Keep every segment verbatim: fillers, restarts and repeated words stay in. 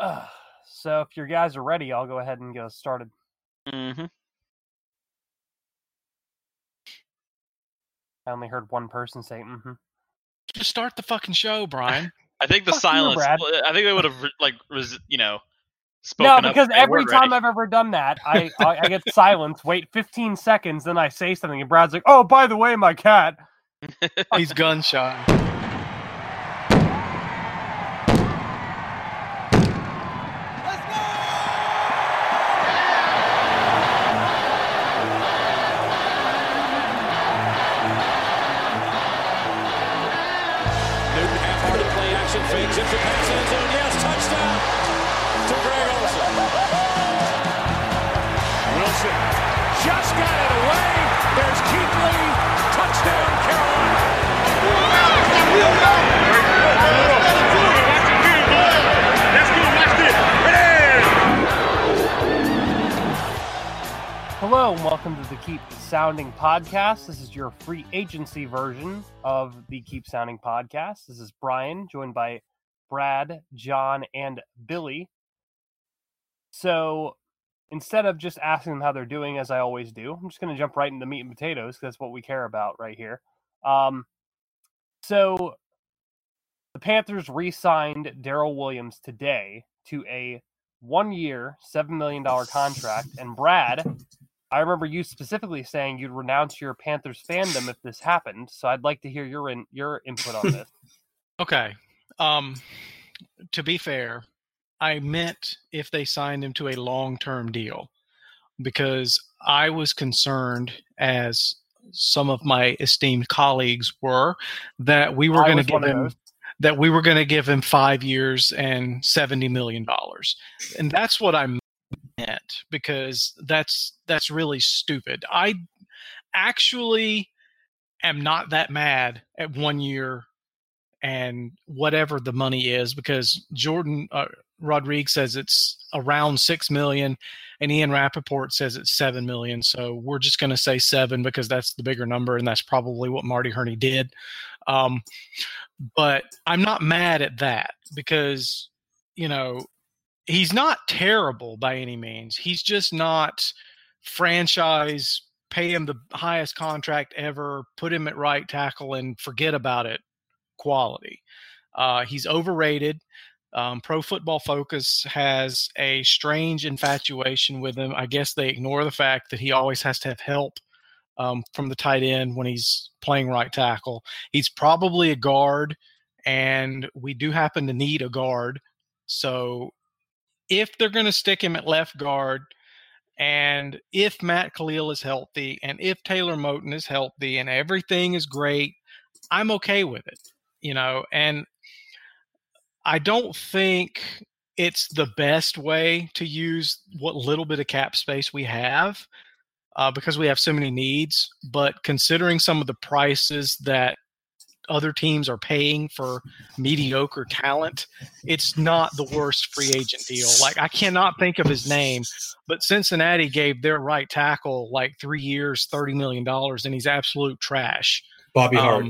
Uh, so if your guys are ready, I'll go ahead and get started. Mm-hmm. I only heard one person say, mm-hmm. Just start the fucking show, Brian. I think the Fuck silence, you, I think they would have, like, you know, spoken No, because up every time ready. I've ever done that, I, I, I get silence, wait fifteen seconds, then I say something, and Brad's like, oh, by the way, my cat. He's gunshot. Hello and welcome to the Keep Sounding Podcast. This is your free agency version of the Keep Sounding Podcast. This is Brian, joined by Brad, John, and Billy. So instead of just asking them how they're doing, as I always do, I'm just going to jump right into meat and potatoes, because that's what we care about right here. Um, so the Panthers re-signed Daryl Williams today to a one-year, seven million dollars contract, and Brad... I remember you specifically saying you'd renounce your Panthers fandom if this happened, so I'd like to hear your in, your input on this. Okay. Um, to be fair, I meant if they signed him to a long-term deal, because I was concerned, as some of my esteemed colleagues were, that we were going to give him that we were going to give him five years and seventy million dollars, and that's what I meant. Because that's that's really stupid. I actually am not that mad at one year and whatever the money is, because Jordan uh, Rodriguez says it's around six million dollars and Ian Rappaport says it's seven million dollars. So we're just going to say seven because that's the bigger number, and that's probably what Marty Hurney did. Um, but I'm not mad at that because, you know, he's not terrible by any means. He's just not franchise, pay him the highest contract ever, put him at right tackle and forget about it quality. Uh, he's overrated. Um, Pro Football Focus has a strange infatuation with him. I guess they ignore the fact that he always has to have help um, from the tight end when he's playing right tackle. He's probably a guard, and we do happen to need a guard. So if they're going to stick him at left guard, and if Matt Kalil is healthy, and if Taylor Moton is healthy, and everything is great, I'm okay with it, you know. And I don't think it's the best way to use what little bit of cap space we have uh, because we have so many needs. But considering some of the prices that other teams are paying for mediocre talent, it's not the worst free agent deal. Like, I cannot think of his name, but Cincinnati gave their right tackle like three years, thirty million dollars, and he's absolute trash. Bobby um, Hart.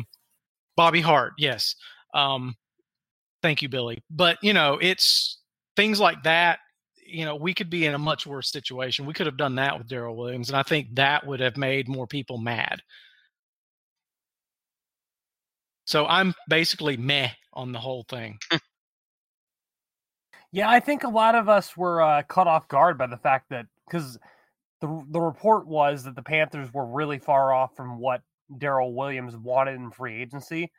Bobby Hart, yes. Um, thank you, Billy. But, you know, it's things like that. You know, we could be in a much worse situation. We could have done that with Daryl Williams, and I think that would have made more people mad. So I'm basically meh on the whole thing. Yeah, I think a lot of us were uh, caught off guard by the fact that, because the the report was that the Panthers were really far off from what Daryl Williams wanted in free agency.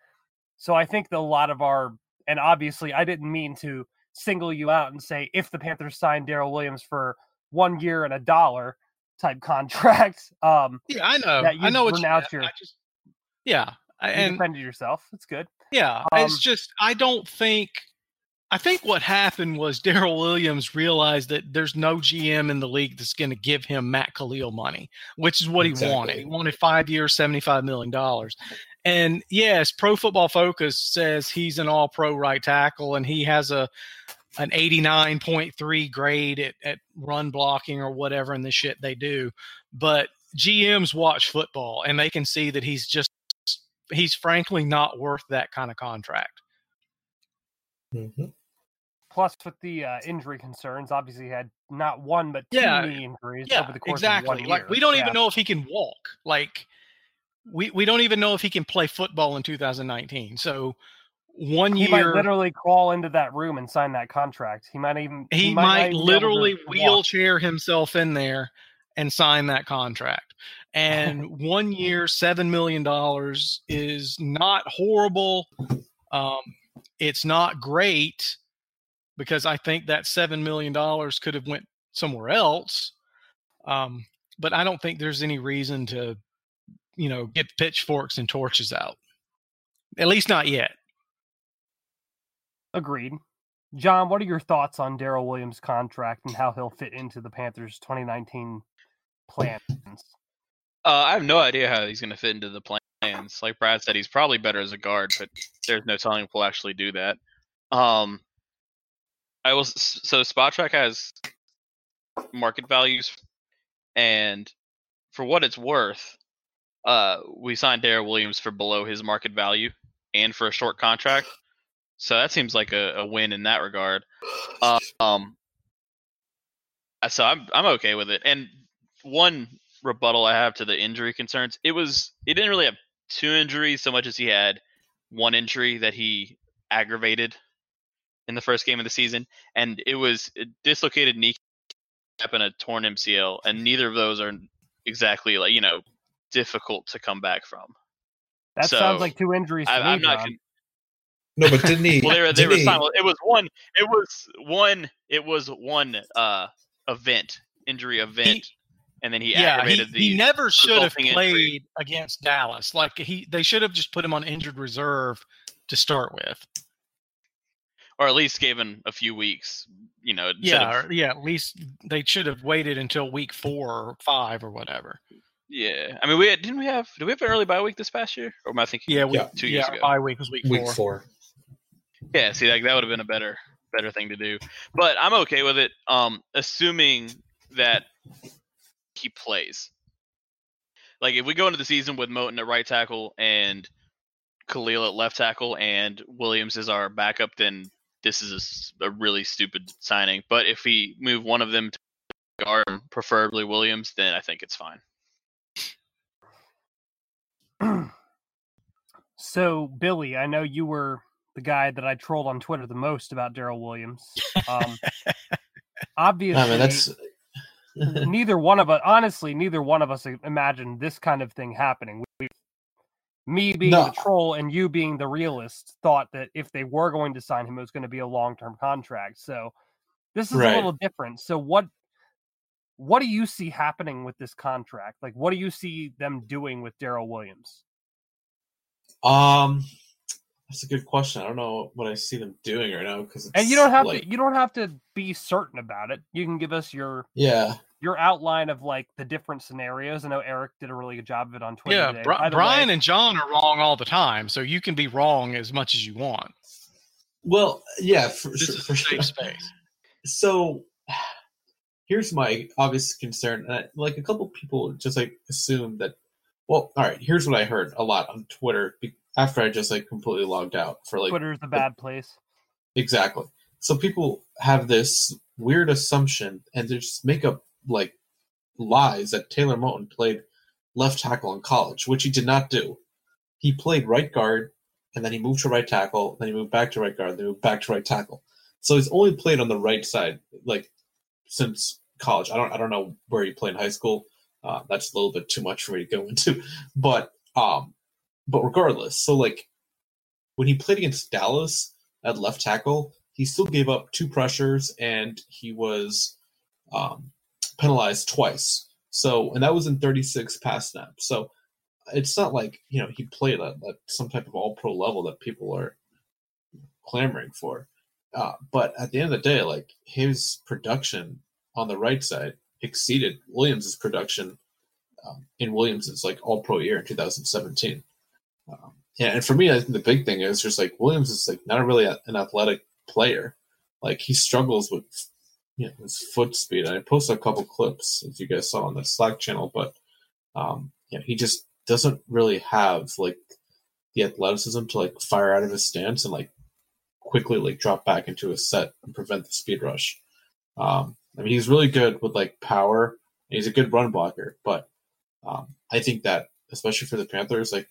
So I think that a lot of our, and obviously I didn't mean to single you out and say if the Panthers signed Daryl Williams for one year and a dollar type contract. Um, yeah, I know. I know what you mean. Your, I just, yeah. You and, defended yourself. It's good. Yeah. Um, it's just, I don't think, I think what happened was Daryl Williams realized that there's no G M in the league that's going to give him Matt Kalil money, which is what exactly. he wanted. He wanted five years, seventy-five million dollars. And yes, Pro Football Focus says he's an all pro right tackle and he has a, an eighty-nine point three grade at, at run blocking or whatever in the shit they do. But G Ms watch football and they can see that he's just, he's frankly not worth that kind of contract. Mm-hmm. plus with the uh, injury concerns, obviously had not one but two yeah, knee injuries yeah, over the course exactly. of one year. Like, we don't yeah. even know if he can walk. Like, we, we don't even know if he can play football in two thousand nineteen. So one he year, he might literally crawl into that room and sign that contract. He might even he, he might, might even literally wheelchair walk. himself in there and sign that contract. And one year, seven million dollars is not horrible. Um, it's not great, because I think that seven million dollars could have went somewhere else. Um, but I don't think there's any reason to, you know, get pitchforks and torches out. At least not yet. Agreed. John, what are your thoughts on Daryl Williams' contract and how he'll fit into the Panthers' twenty nineteen plans? Uh, I have no idea how he's going to fit into the plans. Like Brad said, he's probably better as a guard, but there's no telling if we'll actually do that. Um, I will. So Spotrac has market values, and for what it's worth, uh, we signed Daryl Williams for below his market value and for a short contract. So that seems like a, a win in that regard. Uh, um, so I'm I'm okay with it. And one rebuttal I have to the injury concerns: it was he didn't really have two injuries so much as he had one injury that he aggravated in the first game of the season, and it was a dislocated kneecap and a torn M C L, and neither of those are exactly, like, you know, difficult to come back from. That so, sounds like two injuries. I, to I'm me, not. Con- no, but didn't he? well, they were, they were simul- It was one. It was one. It was one uh, event injury event, he, and then he yeah, aggravated he, the. He never should have played injury. against Dallas. Like he, they should have just put him on injured reserve to start with. Or at least gave him a few weeks, you know. Yeah, of, or, yeah. At least they should have waited until week four or five or whatever. Yeah, I mean, we had, didn't we have? Did we have an early bye week this past year? Or am I thinking? Yeah, we, two yeah, years ago. Bye week was week four. Week four. Yeah, see, like that would have been a better, better thing to do. But I'm okay with it, um, assuming that he plays. Like, if we go into the season with Moton at right tackle and Kalil at left tackle and Williams is our backup, then this is a, a really stupid signing. But if we move one of them to guard, preferably Williams, then I think it's fine. So, Billy, I know you were the guy that I trolled on Twitter the most about Daryl Williams. Um, obviously, I mean, that's... neither one of us, honestly, neither one of us imagined this kind of thing happening. We, Me being no. the troll and you being the realist thought that if they were going to sign him, it was going to be a long-term contract. So this is right. a little different. So what what do you see happening with this contract? Like, what do you see them doing with Daryl Williams? Um, that's a good question. I don't know what I see them doing right now, because and you don't have like... to you don't have to be certain about it. You can give us your yeah. your outline of, like, the different scenarios. I know Eric did a really good job of it on Twitter yeah, today. Bri- Brian way, and John are wrong all the time, so you can be wrong as much as you want. Well, yeah, for, this for, is for sure. Space. So here's my obvious concern. And I, like, a couple people just, like, assume that, well, all right, here's what I heard a lot on Twitter after I just, like, completely logged out. For like Twitter's the bad the, place. Exactly. So people have this weird assumption, and they just make up like lies that Taylor Moton played left tackle in college, which he did not do. He played right guard, and then he moved to right tackle, then he moved back to right guard, then he moved back to right tackle. So he's only played on the right side, like, since college. I don't I don't know where he played in high school. Uh, that's a little bit too much for me to go into. But um, but regardless, so like when he played against Dallas at left tackle, he still gave up two pressures, and he was um penalized twice. So, and that was in thirty-six pass snaps. So it's not like, you know, he played at, at some type of all pro level that people are clamoring for. Uh, but at the end of the day, like, his production on the right side exceeded Williams's production um, in Williams's like all pro year in two thousand seventeen. Um, and, and for me, I think the big thing is just like Williams is like not really a, an athletic player. Like, he struggles with, you know, his foot speed. I posted a couple clips, as you guys saw on the Slack channel, but um, you know, he just doesn't really have like the athleticism to like fire out of his stance and like quickly like drop back into a set and prevent the speed rush. Um, I mean, he's really good with like power. And he's a good run blocker, but um, I think that especially for the Panthers, like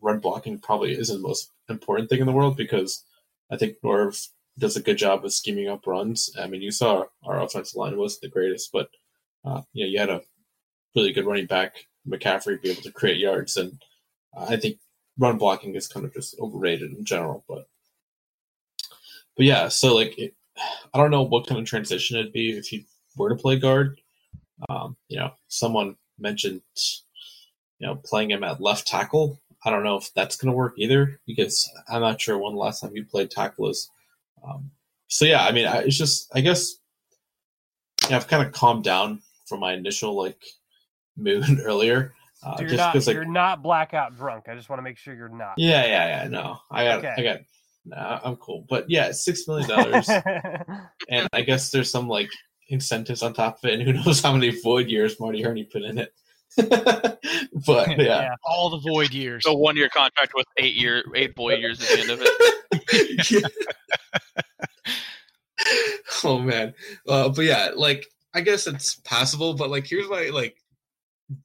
run blocking probably isn't the most important thing in the world because I think Norv does a good job of scheming up runs. I mean, you saw our offensive line wasn't the greatest, but uh, you know, you had a really good running back, McCaffrey, be able to create yards, and I think run blocking is kind of just overrated in general. But but yeah, so like it, I don't know what kind of transition it'd be if he were to play guard. Um, you know, someone mentioned you know playing him at left tackle. I don't know if that's going to work either because I'm not sure when the last time he played tackle is. Um, so yeah, I mean, I, it's just I guess you know, I've kind of calmed down from my initial like mood earlier. Uh, so you're, just not, like, you're not blackout drunk. I just want to make sure you're not. Yeah, yeah, yeah. No, I got, okay. I got. Nah, I'm cool. But yeah, six million dollars, and I guess there's some like incentives on top of it, and who knows how many void years Marty Hurney put in it. But yeah. yeah, all the void years. So one year contract with eight year, eight void years at the end of it. Oh man, uh, but yeah, like I guess it's passable. But like, here's my like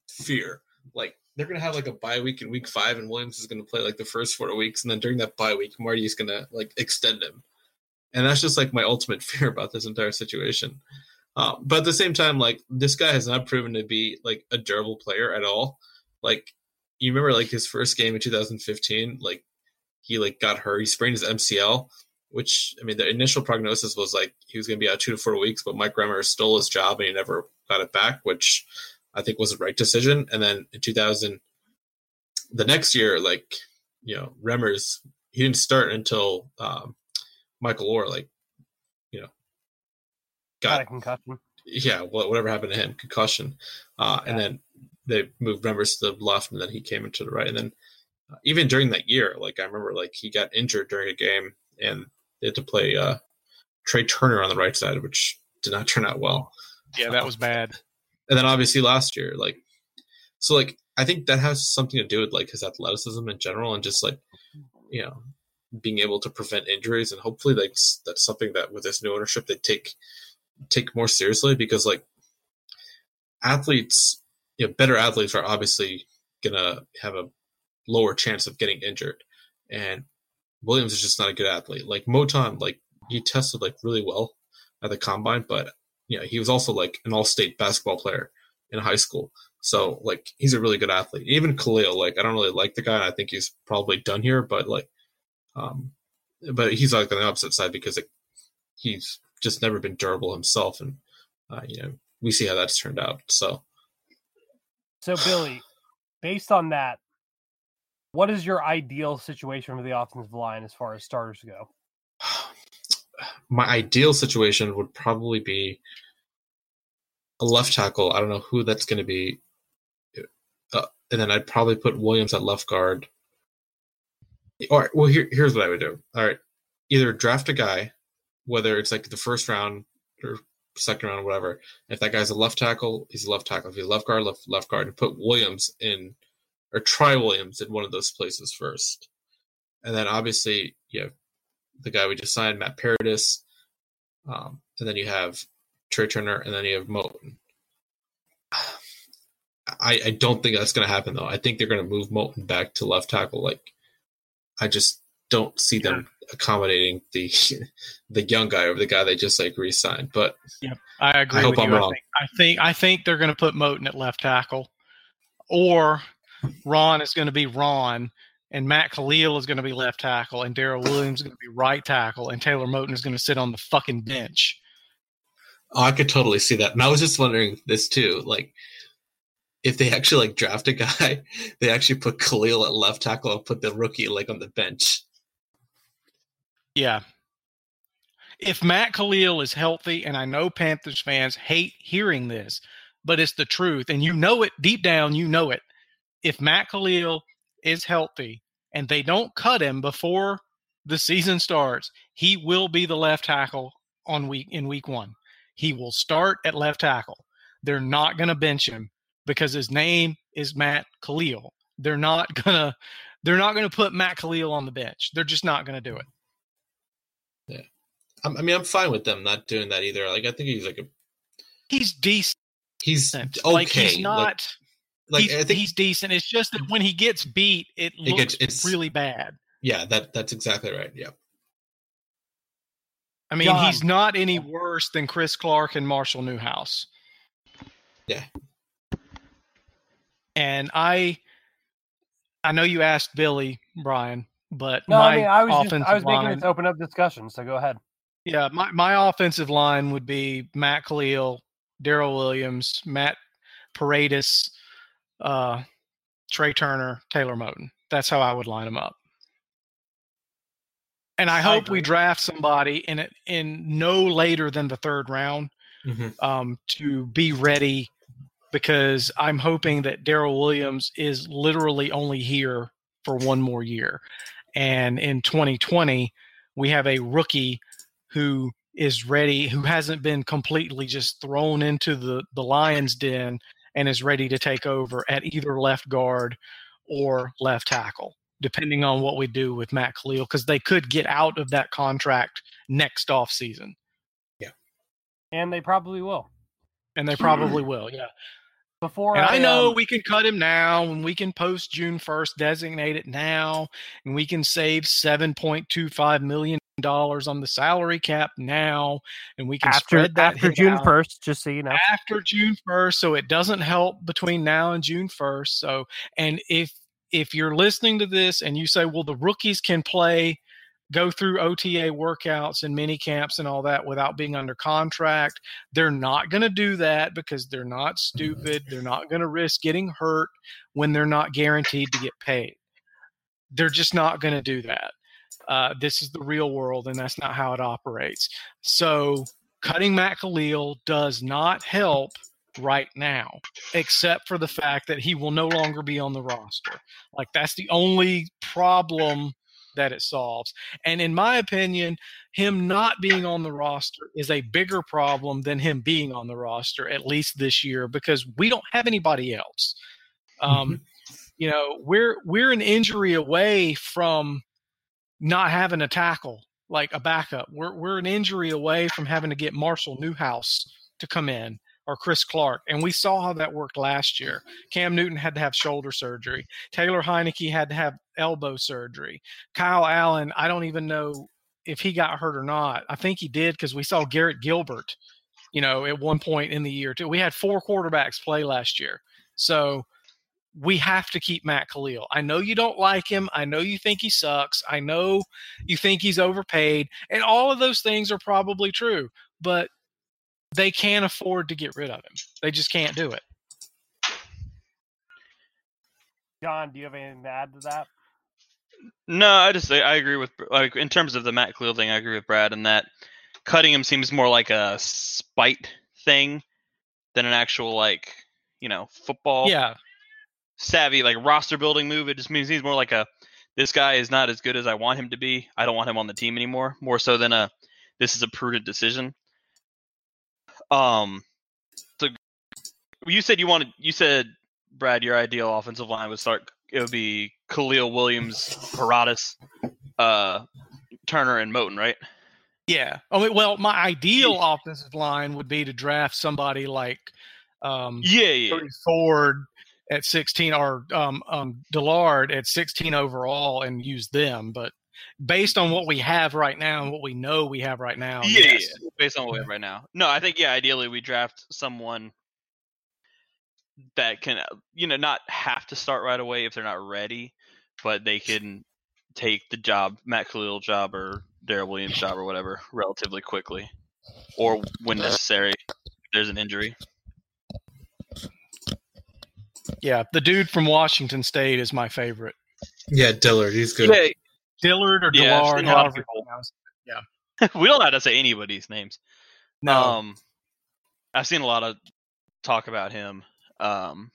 fear: like they're gonna have like a bye week in week five, and Williams is gonna play like the first four weeks, and then during that bye week, Marty is gonna like extend him, and that's just like my ultimate fear about this entire situation. Uh, but at the same time, like this guy has not proven to be like a durable player at all. Like you remember, like his first game in two thousand fifteen, like he like got hurt. He sprained his M C L, which I mean, the initial prognosis was like he was going to be out two to four weeks. But Mike Remmers stole his job and he never got it back, which I think was the right decision. And then in two thousand, the next year, like you know, Remmers he didn't start until um, Michael Orr like you know. Got, got a concussion. Yeah, whatever happened to him, concussion. Uh, yeah. And then they moved Remmers to the left, and then he came into the right. And then uh, even during that year, like I remember, like he got injured during a game, and they had to play uh, Trai Turner on the right side, which did not turn out well. Yeah, that was bad. And then obviously last year, like so, like I think that has something to do with like his athleticism in general, and just like you know being able to prevent injuries, and hopefully like that's something that with this new ownership they take. take more seriously because like athletes, you know, better athletes are obviously going to have a lower chance of getting injured. And Williams is just not a good athlete. Like Moton, like he tested like really well at the combine, but you know, he was also like an all-state basketball player in high school. So like, he's a really good athlete. Even Kalil, like, I don't really like the guy. And I think he's probably done here, but like, um, but he's like on the opposite side because like, he's, just never been durable himself. And, uh, you know, we see how that's turned out. So, so Billy, based on that, what is your ideal situation for the offensive line as far as starters go? My ideal situation would probably be a left tackle. I don't know who that's going to be. Uh, and then I'd probably put Williams at left guard. All right. Well, here, here's what I would do. All right. Either draft a guy, whether it's like the first round or second round, or whatever. If that guy's a left tackle, he's a left tackle. If he's a left guard, left left guard, and put Williams in, or Trai Williams in one of those places first. And then obviously you have the guy we just signed, Matt Paradis, um, and then you have Trai Turner, and then you have Moton. I, I don't think that's going to happen though. I think they're going to move Moton back to left tackle. Like I just don't see them accommodating the the young guy or the guy they just like re-signed. But yeah, I agree. I hope with I'm you. wrong. I think, I think I think they're going to put Moton at left tackle, or Ron is going to be Ron, and Matt Kalil is going to be left tackle, and Daryl Williams is going to be right tackle, and Taylor Moton is going to sit on the fucking bench. Oh, I could totally see that, and I was just wondering this too, like. If they actually like draft a guy, they actually put Kalil at left tackle and put the rookie like on the bench. Yeah. If Matt Kalil is healthy, and I know Panthers fans hate hearing this, but it's the truth, and you know it deep down, you know it. If Matt Kalil is healthy and they don't cut him before the season starts, he will be the left tackle on week in week one. He will start at left tackle. They're not going to bench him because his name is Matt Kalil. They're not going to they're not going to put Matt Kalil on the bench. They're just not going to do it. I'm, I mean, I'm fine with them not doing that either. Like, I think he's like a he's decent. He's okay. Like, he's not. Like, like he's, I think he's decent. It's just that when he gets beat, it, it looks gets, really bad. Yeah, that that's exactly right. Yeah. I mean, John. He's not any worse than Chris Clark and Marshall Newhouse. Yeah. And I, I know you asked Billy, Brian, but no, my I mean, I was offensive just, I was line, making it to open up discussion, so go ahead. Yeah, my, my offensive line would be Matt Kalil, Daryl Williams, Matt Paradis, uh, Trai Turner, Taylor Moton. That's how I would line them up. And I hope I we draft somebody in in no later than the third round mm-hmm. um, to be ready, because I'm hoping that Daryl Williams is literally only here for one more year. And in twenty twenty, we have a rookie who is ready, who hasn't been completely just thrown into the, the lion's den and is ready to take over at either left guard or left tackle, depending on what we do with Matt Kalil, because they could get out of that contract next offseason. Yeah. And they probably will. And they probably will, yeah. Before and I, I know um, we can cut him now, and we can post June first, designate it now, and we can save seven point two five million dollars on the salary cap now, and we can after, spread that after June first, just so you know. After June first, so it doesn't help between now and June first. So, and if If you're listening to this and you say, well, the rookies can play, go through O T A workouts and mini camps and all that without being under contract, they're not going to do that because they're not stupid. They're not going to risk getting hurt when they're not guaranteed to get paid. They're just not going to do that. Uh, this is the real world, and that's not how it operates. So cutting Matt Kalil does not help right now, except for the fact that he will no longer be on the roster. Like, that's the only problem that it solves. And in my opinion, him not being on the roster is a bigger problem than him being on the roster, at least this year, because we don't have anybody else. Um, mm-hmm. You know, we're, we're an injury away from not having a tackle, like a backup. We're, we're an injury away from having to get Marshall Newhouse to come in, or Chris Clark, and we saw how that worked last year. Cam Newton had to have shoulder surgery. Taylor Heinicke had to have elbow surgery. Kyle Allen, I don't even know if he got hurt or not. I think he did, because we saw Garrett Gilbert, you know, at one point in the year too. We had four quarterbacks play last year. So we have to keep Matt Kalil. I know you don't like him. I know you think he sucks. I know you think he's overpaid. And all of those things are probably true. But they can't afford to get rid of him. They just can't do it. John, do you have anything to add to that? No, I just I agree with, like, in terms of the Matt Kalil thing, I agree with Brad in that cutting him seems more like a spite thing than an actual, like, you know, football yeah. savvy, like, roster building move. It just means he's more like a, this guy is not as good as I want him to be. I don't want him on the team anymore, more so than a, this is a prudent decision. Um, so you said you wanted, you said, Brad, your ideal offensive line would start, it would be Kalil, Williams, Paradis, uh, Turner, and Moton, right? Yeah. Oh, well, my ideal yeah. offensive line would be to draft somebody like, um, yeah, yeah. Ford at sixteen or, um, um, Dillard at sixteen overall and use them. But based on what we have right now and what we know we have right now. Yeah, yes. yeah, based on what we have right now. No, I think, yeah, ideally we draft someone that can, you know, not have to start right away if they're not ready, but they can take the job, Matt Kalil job or Daryl Williams job or whatever, relatively quickly or when necessary if there's an injury. Yeah, the dude from Washington State is my favorite. Yeah, Dillard, he's good. Yeah. Dillard or yeah, Dillard. Yeah. We don't know how to say anybody's names. No. Um, I've seen a lot of talk about him. Um,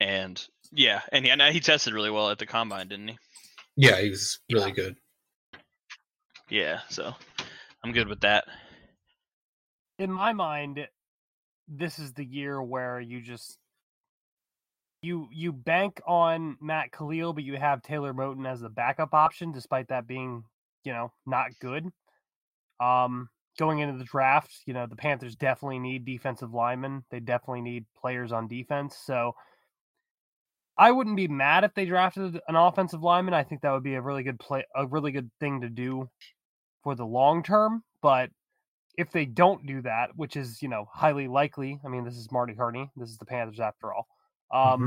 and, yeah, and he, and he tested really well at the Combine, didn't he? Yeah, he was really yeah. good. Yeah, so I'm good with that. In my mind, this is the year where you just... You you bank on Matt Kalil, but you have Taylor Moton as the backup option, despite that being, you know, not good. Um, going into the draft, you know, the Panthers definitely need defensive linemen. They definitely need players on defense. So I wouldn't be mad if they drafted an offensive lineman. I think that would be a really good play, a really good thing to do for the long term. But if they don't do that, which is, you know, highly likely, I mean, this is Marty Hurney. This is the Panthers after all. Um, mm-hmm.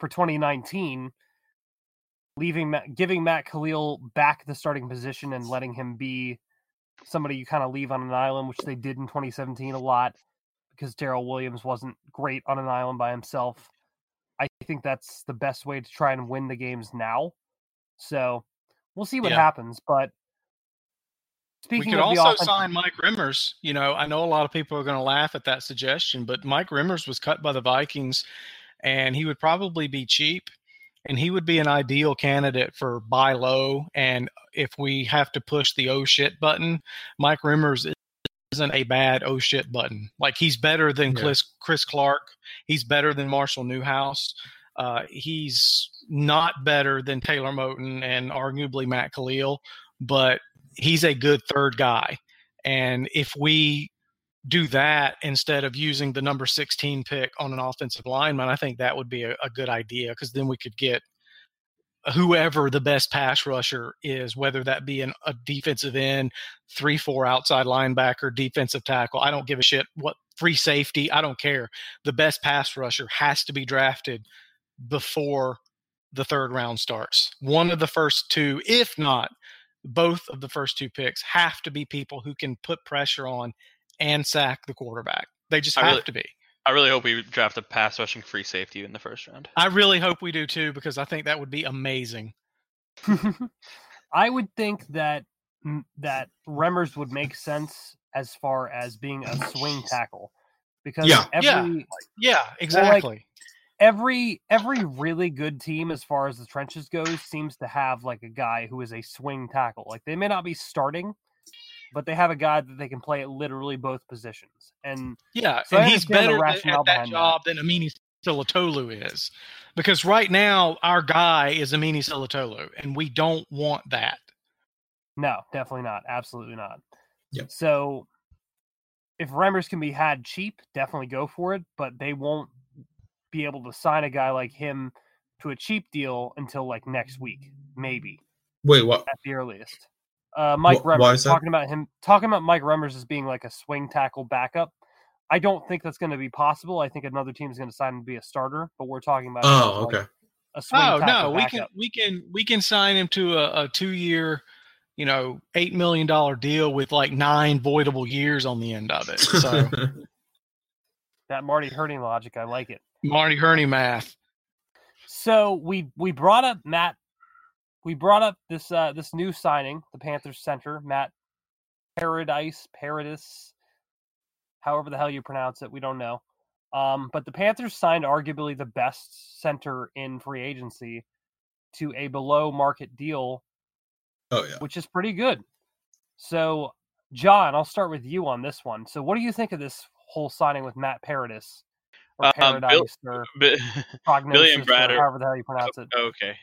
For twenty nineteen, leaving giving Matt Kalil back the starting position and letting him be somebody you kind of leave on an island, which they did in twenty seventeen a lot because Daryl Williams wasn't great on an island by himself. I think that's the best way to try and win the games now. So we'll see what yeah. happens, but Speaking we could also offense- sign Mike Remmers. You know, I know a lot of people are going to laugh at that suggestion, but Mike Remmers was cut by the Vikings, and he would probably be cheap, and he would be an ideal candidate for buy low. And if we have to push the oh shit button, Mike Remmers isn't a bad oh shit button. Like, he's better than yeah. Chris, Chris Clark. He's better than Marshall Newhouse. Uh, he's not better than Taylor Moton and arguably Matt Kalil, but he's a good third guy. And if we do that instead of using the number sixteen pick on an offensive lineman, I think that would be a, a good idea, because then we could get whoever the best pass rusher is, whether that be an, a defensive end, three, four outside linebacker, defensive tackle. I don't give a shit what free safety. I don't care. The best pass rusher has to be drafted before the third round starts. One of the first two, if not both of the first two picks, have to be people who can put pressure on and sack the quarterback. They just have I really, to be. I really hope we draft a pass rushing free safety in the first round. I really hope we do too, because I think that would be amazing. I would think that that Remmers would make sense as far as being a swing tackle, because yeah, every, yeah, yeah, exactly. Like, Every every really good team, as far as the trenches goes, seems to have like a guy who is a swing tackle. Like, they may not be starting, but they have a guy that they can play at literally both positions. And yeah, so and he's better at that job that. than Amini Siletolu is, because right now our guy is Amini Siletolu, and we don't want that. No, definitely not. Absolutely not. Yep. So if Remmers can be had cheap, definitely go for it. But they won't be able to sign a guy like him to a cheap deal until like next week, maybe. Wait, what? At the earliest. Uh, Mike what, Remmers talking about him talking about Mike Remmers as being like a swing tackle backup. I don't think that's going to be possible. I think another team is going to sign him to be a starter, but we're talking about oh, okay. like a swing oh, tackle no, backup. we can we can we can sign him to a, a two year, you know, eight million dollar deal with like nine voidable years on the end of it. So that Marty Hurney logic, I like it. Marty Hurney math. So we we brought up Matt. We brought up this uh, this new signing, the Panthers center, Matt Paradis, Paradis, however the hell you pronounce it, we don't know. Um, but the Panthers signed arguably the best center in free agency to a below market deal. Oh yeah, which is pretty good. So John, I'll start with you on this one. So what do you think of this whole signing with Matt Paradis? Or Paradise, um, Bill, or B- Billy and Brad, or however the hell you pronounce it. Okay.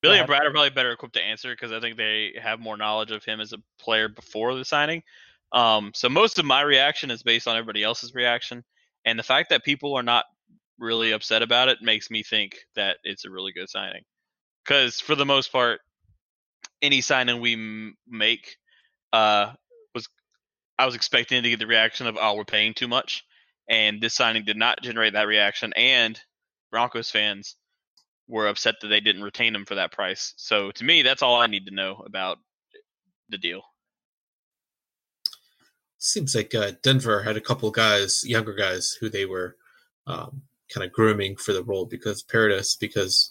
Billy and Brad are probably better equipped to answer, because I think they have more knowledge of him as a player before the signing. Um, so most of my reaction is based on everybody else's reaction, and the fact that people are not really upset about it makes me think that it's a really good signing. Because for the most part, any signing we m- make, uh, was I was expecting to get the reaction of, "Oh, we're paying too much." And this signing did not generate that reaction, and Broncos fans were upset that they didn't retain him for that price. So to me, that's all I need to know about the deal. Seems like uh, Denver had a couple guys, younger guys, who they were um, kind of grooming for the role, because Paradis, because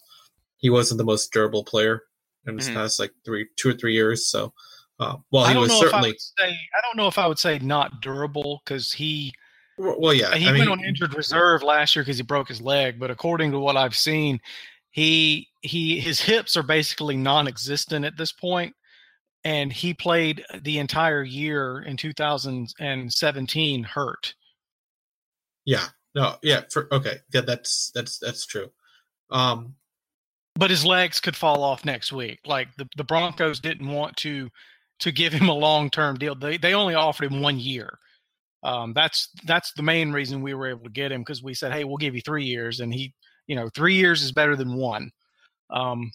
he wasn't the most durable player in his mm-hmm. past like three, two or three years. So, uh, well, he I don't was know certainly. If I, would say, I don't know if I would say not durable, because he. Well, yeah, he I went mean, on injured reserve last year because he broke his leg. But according to what I've seen, he he his hips are basically non-existent at this point, and he played the entire year in two thousand seventeen hurt. Yeah, no, yeah, for, okay, yeah, that's that's that's true. Um, but his legs could fall off next week. Like the the Broncos didn't want to to give him a long-term deal. They they only offered him one year. Um, that's that's the main reason we were able to get him, because we said, hey, we'll give you three years, and he, you know, three years is better than one. Um,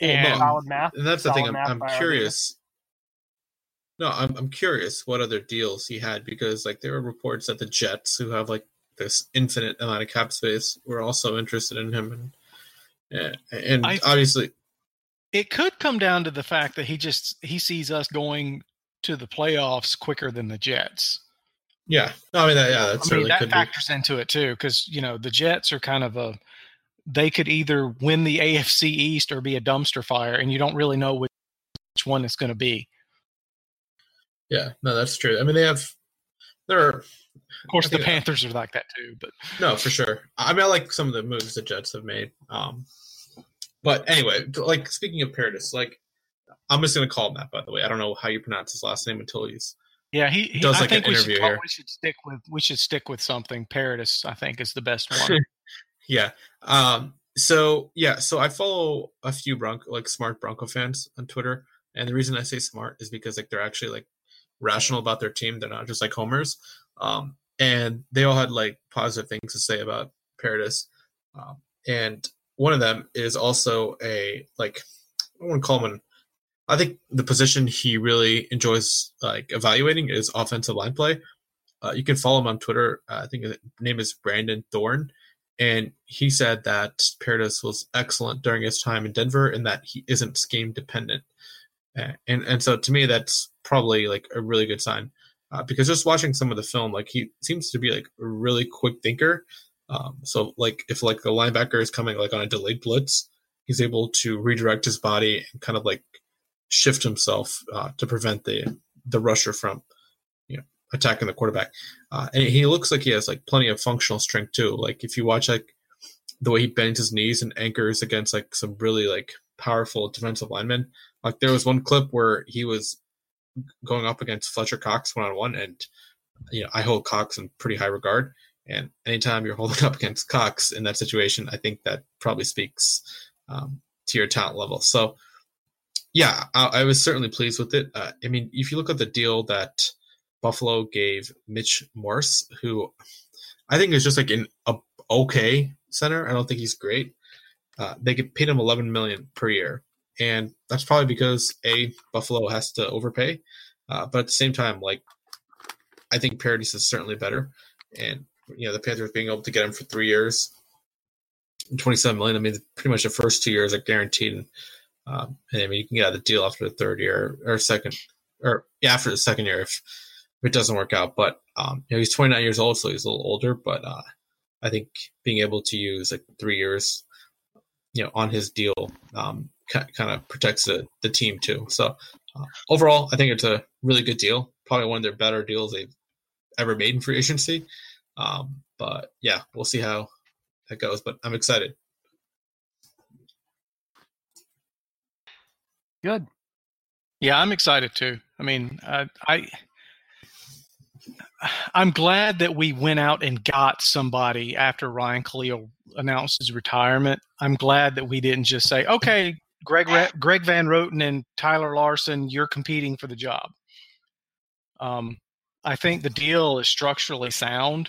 and, solid math, and that's the thing. I'm, I'm curious. No, I'm I'm curious what other deals he had, because like there were reports that the Jets, who have like this infinite amount of cap space, were also interested in him, and and I, obviously. It could come down to the fact that he just he sees us going to the playoffs quicker than the Jets. Yeah, no, I mean that. Yeah, that's I mean, that could factors be. into it too, because you know the Jets are kind of a they could either win the A F C East or be a dumpster fire, and you don't really know which which one it's going to be. Yeah, no, that's true. I mean, they have there. Of course, the Panthers are like that too, but no, for sure. I mean, I like some of the moves the Jets have made. Um, But anyway, like speaking of Paradis, like I'm just gonna call him that. By the way, I don't know how you pronounce his last name until he's yeah he, he does I like think an we interview should, here. We should stick with we should stick with something. Paradis, I think, is the best one. yeah. Um. So yeah. So I follow a few Bronco like smart Bronco fans on Twitter, and the reason I say smart is because like they're actually like rational about their team. They're not just like homers. Um. And they all had like positive things to say about Paradis. Um. And one of them is also a, like, I want to call him, an, I think the position he really enjoys, like, evaluating is offensive line play. Uh, you can follow him on Twitter. Uh, I think his name is Brandon Thorne. And he said that Paradis was excellent during his time in Denver and that he isn't scheme dependent. Uh, and, and so to me, that's probably, like, a really good sign. Uh, because just watching some of the film, like, he seems to be, like, a really quick thinker. Um, so, like, if, like, the linebacker is coming, like, on a delayed blitz, he's able to redirect his body and kind of, like, shift himself uh, to prevent the the rusher from, you know, attacking the quarterback. Uh, and he looks like he has, like, plenty of functional strength, too. Like, if you watch, like, the way he bends his knees and anchors against, like, some really, like, powerful defensive linemen. Like, there was one clip where he was going up against Fletcher Cox one-on-one, and, you know, I hold Cox in pretty high regard. And anytime you're holding up against Cox in that situation, I think that probably speaks um, to your talent level. So, yeah, I, I was certainly pleased with it. Uh, I mean, if you look at the deal that Buffalo gave Mitch Morse, who I think is just like an a, okay center. I don't think he's great. Uh, they could pay him eleven million dollars per year. And that's probably because, A, Buffalo has to overpay. Uh, but at the same time, like, I think Paradis is certainly better. And you know, the Panthers being able to get him for three years, twenty-seven million dollars. I mean, pretty much the first two years are guaranteed. Um, and I mean, you can get out of the deal after the third year or second, or yeah, after the second year if, if it doesn't work out. But um, you know, he's twenty-nine years old, so he's a little older. But uh, I think being able to use like three years, you know, on his deal, um, kind of protects the, the team too. So uh, overall, I think it's a really good deal. Probably one of their better deals they've ever made in free agency. Um, but yeah, we'll see how that goes, but I'm excited. Good. Yeah, I'm excited too. I mean, uh, I, I'm glad that we went out and got somebody after Ryan Kalil announced his retirement. I'm glad that we didn't just say, okay, Greg, Greg Van Roten and Tyler Larson, you're competing for the job. Um, I think the deal is structurally sound.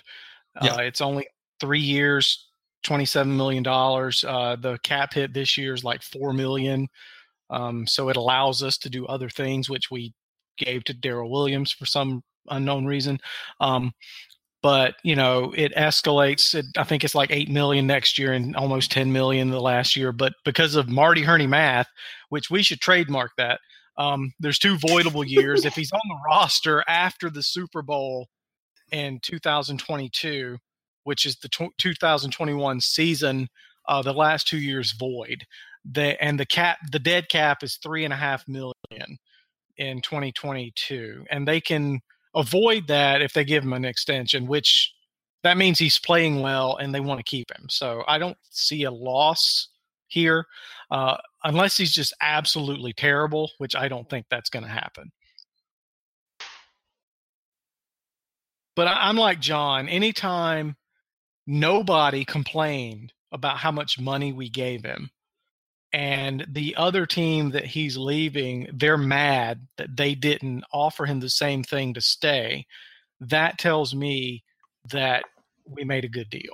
Yeah. Uh, it's only three years, twenty-seven million dollars. Uh, the cap hit this year is like four million dollars. Um, so it allows us to do other things, which we gave to Daryl Williams for some unknown reason. Um, but, you know, it escalates. It, I think it's like eight million dollars next year and almost ten million dollars the last year. But because of Marty Hurney math, which we should trademark that, Um, there's two voidable years. If he's on the roster after the Super Bowl in two thousand twenty-two, which is the tw- twenty twenty-one season, uh, the last two years void. The, and the cap, the dead cap is three and a half million in twenty twenty-two, and they can avoid that if they give him an extension, which that means he's playing well and they want to keep him. So I don't see a loss here, uh, unless he's just absolutely terrible, which I don't think that's going to happen. But I, I'm like John. Anytime nobody complained about how much money we gave him, And the other team that he's leaving, they're mad that they didn't offer him the same thing to stay. That tells me that we made a good deal.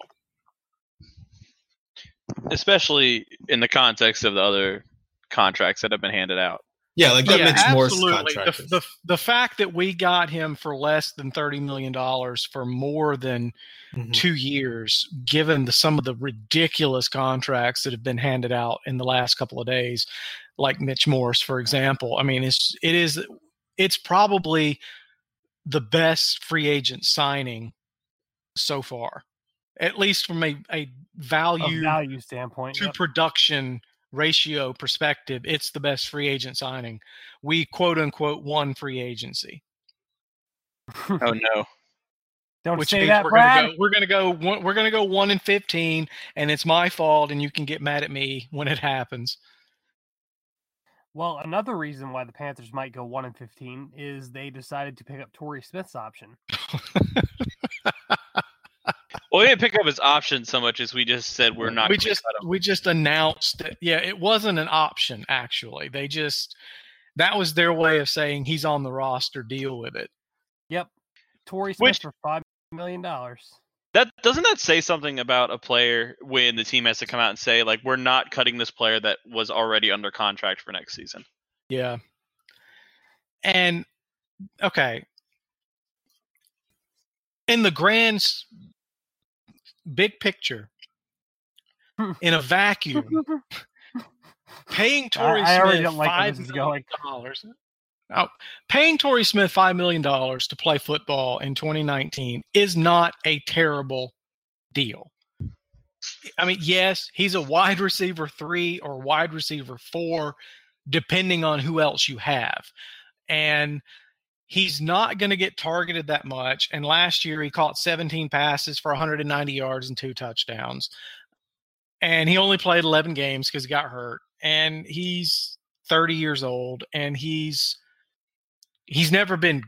Especially in the context of the other contracts that have been handed out. Yeah, like that yeah, Mitch Morse contract. The, the, the fact that we got him for less than thirty million dollars for more than mm-hmm. two years, given the, some of the ridiculous contracts that have been handed out in the last couple of days, like Mitch Morse, for example. I mean, it's, it is, it's probably the best free agent signing so far, at least from a, a value, a value standpoint to yep. production ratio perspective. It's the best free agent signing. We quote unquote won free agency. Oh no! Don't Which say that, we're Brad. Gonna go, we're gonna go. One, we're gonna go one and fifteen, and it's my fault. And you can get mad at me when it happens. Well, another reason why the Panthers might go one and fifteen is they decided to pick up Torrey Smith's option. Well, we didn't pick up his option so much as we just said we're not. We just we just announced that. Yeah, it wasn't an option actually. They just that was their way of saying he's on the roster. Deal with it. Yep, Torrey Smith Which, for five million dollars. That doesn't that say something about a player when the team has to come out and say like we're not cutting this player that was already under contract for next season. Yeah. And okay, in the grand. Big picture, in a vacuum, paying Torrey I, I Smith like five million dollars. Oh, paying Torrey Smith five million dollars to play football in twenty nineteen is not a terrible deal. I mean, yes, he's a wide receiver three or wide receiver four, depending on who else you have, and. He's not going to get targeted that much. And last year he caught seventeen passes for one hundred ninety yards and two touchdowns. And he only played eleven games because he got hurt. And he's thirty years old and he's he's never been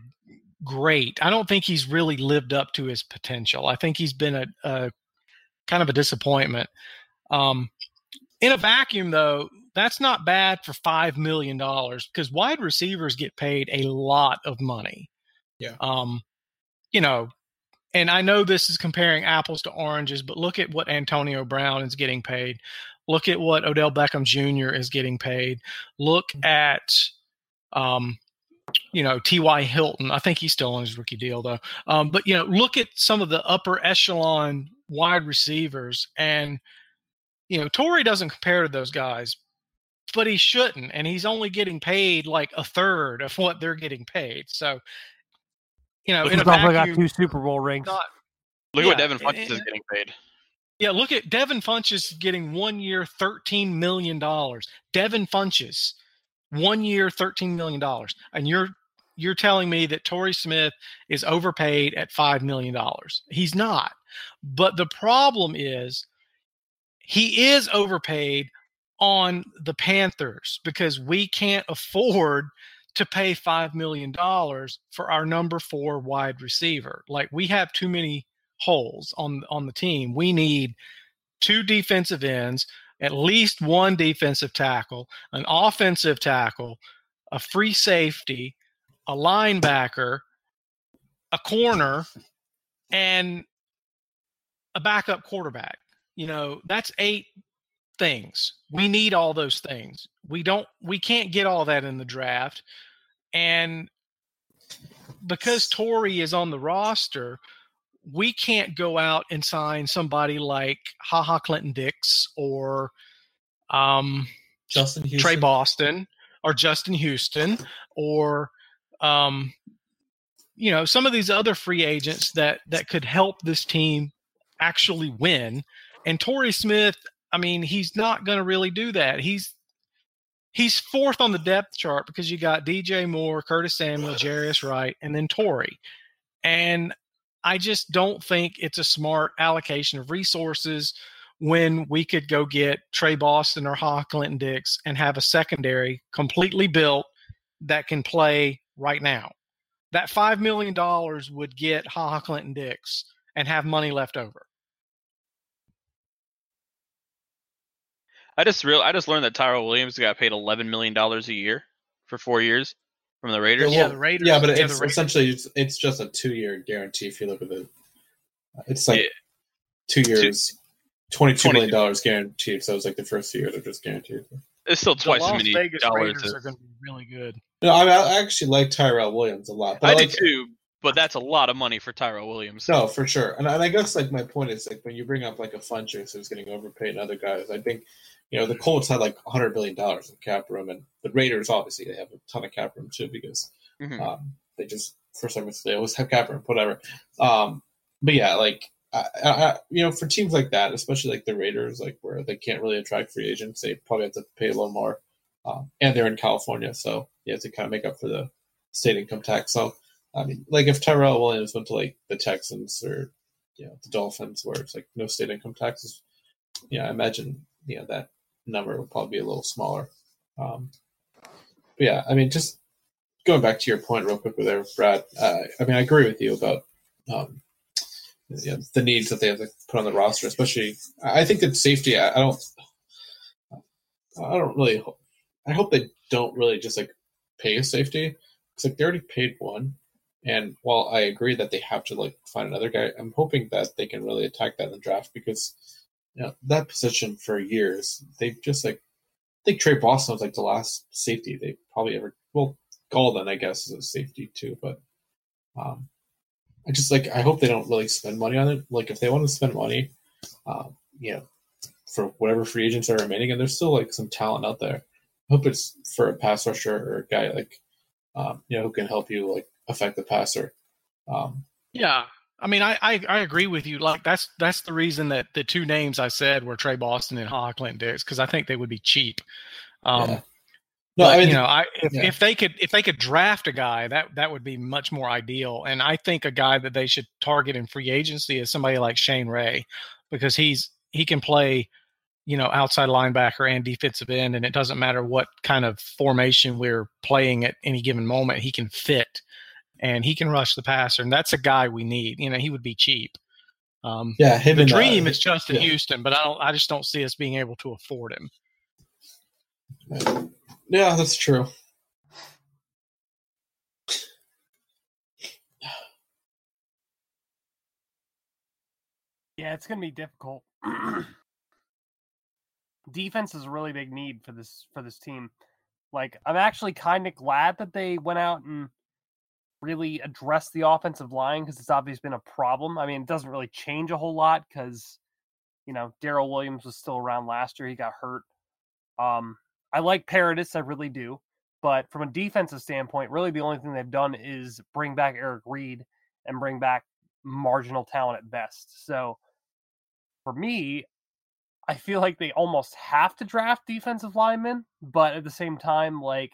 great. I don't think he's really lived up to his potential. I think he's been a, a kind of a disappointment. Um, in a vacuum, though, that's not bad for five million dollars because wide receivers get paid a lot of money. Yeah. Um, you know, and I know this is comparing apples to oranges, but look at what Antonio Brown is getting paid. Look at what Odell Beckham Junior is getting paid. Look at, um, you know, T Y Hilton. I think he's still on his rookie deal, though. Um, but, you know, look at some of the upper echelon wide receivers. And, you know, Torrey doesn't compare to those guys. But he shouldn't, and he's only getting paid like a third of what they're getting paid. So, you know, in a vacuum, got two Super Bowl rings. Not, look yeah, at what Devin Funchess and, is getting paid. Yeah, look at Devin Funchess getting one year, thirteen million dollars. Devin Funchess, one year, thirteen million dollars, and you're you're telling me that Torrey Smith is overpaid at five million dollars? He's not. But the problem is, he is overpaid on the Panthers because we can't afford to pay five million dollars for our number four wide receiver. Like we have too many holes on, on the team. We need two defensive ends, at least one defensive tackle, an offensive tackle, a free safety, a linebacker, a corner, and a backup quarterback. You know, that's eight things. We need all those things. We don't, we can't get all that in the draft. And because Torrey is on the roster, we can't go out and sign somebody like Ha Ha Clinton-Dix or um, Justin Houston. Tre Boston or Justin Houston or, um, you know, some of these other free agents that, that could help this team actually win. And Torrey Smith, I mean, he's not going to really do that. He's he's fourth on the depth chart because you got D J Moore, Curtis Samuel, Jarius Wright, and then Torrey. And I just don't think it's a smart allocation of resources when we could go get Tre Boston or Ha Ha Clinton-Dix and have a secondary completely built that can play right now. That five million dollars would get Ha Ha Clinton-Dix and have money left over. I just real I just learned that Tyrell Williams got paid eleven million dollars a year for four years from the Raiders. Yeah, well, the Raiders. Yeah, but yeah, it's essentially it's, it's just a two-year guarantee if you look at it. It's like yeah. two years, twenty-two million dollars guaranteed. So it's like the first year they're just guaranteed. It's still twice as many Vegas dollars. Raiders as... are going to be really good. No, I, mean, I actually like Tyrell Williams a lot. But I, I like, do too, but that's a lot of money for Tyrell Williams. No, for sure. And, and I guess like my point is like when you bring up like a Funchess who's getting overpaid and other guys, I think you know the Colts had like one hundred billion dollars in cap room, and the Raiders obviously they have a ton of cap room too because mm-hmm. um, they just for some reason they always have cap room, whatever. Um, but yeah, like. I, I, you know, for teams like that, especially like the Raiders, like where they can't really attract free agents, they probably have to pay a little more. Um, and they're in California, so you have to kind of make up for the state income tax. So, I mean, like if Tyrell Williams went to like the Texans or, you know, the Dolphins, where it's like no state income taxes, yeah, you know, I imagine, you know, that number would probably be a little smaller. Um, but yeah, I mean, just going back to your point real quick with there, Brad, uh, I mean, I agree with you about, um, yeah, the needs that they have to put on the roster, especially I think that safety. I, I don't, I don't really. Hope, I hope they don't really just like pay a safety. It's like they already paid one, and while I agree that they have to like find another guy, I'm hoping that they can really attack that in the draft because you know that position for years they've just like I think Tre Boston was like the last safety they probably ever. Well, Gaulden I guess is a safety too, but. um I just like I hope they don't really spend money on it. Like if they want to spend money, um, you know, for whatever free agents are remaining, and there's still like some talent out there. I hope it's for a pass rusher or a guy like um, you know who can help you like affect the passer. Um, yeah, I mean, I, I I agree with you. Like that's that's the reason that the two names I said were Tre Boston and Ha Ha Clinton-Dix because I think they would be cheap. Um, yeah. No, but, I mean, you know, I, if, yeah. if they could if they could draft a guy, that, that would be much more ideal. And I think a guy that they should target in free agency is somebody like Shane Ray, because he's he can play, you know, outside linebacker and defensive end, and it doesn't matter what kind of formation we're playing at any given moment. He can fit, and he can rush the passer, and that's a guy we need. You know, he would be cheap. Um, yeah, him the and dream that. is Justin yeah. Houston, but I don't. I just don't see us being able to afford him. Right. Yeah, that's true. Yeah, it's going to be difficult. Defense is a really big need for this for this team. Like, I'm actually kind of glad that they went out and really addressed the offensive line because it's obviously been a problem. I mean, it doesn't really change a whole lot because, you know, Daryl Williams was still around last year. He got hurt. Um. I like Paradis, I really do. But from a defensive standpoint, really the only thing they've done is bring back Eric Reed and bring back marginal talent at best. So for me, I feel like they almost have to draft defensive linemen. But at the same time, like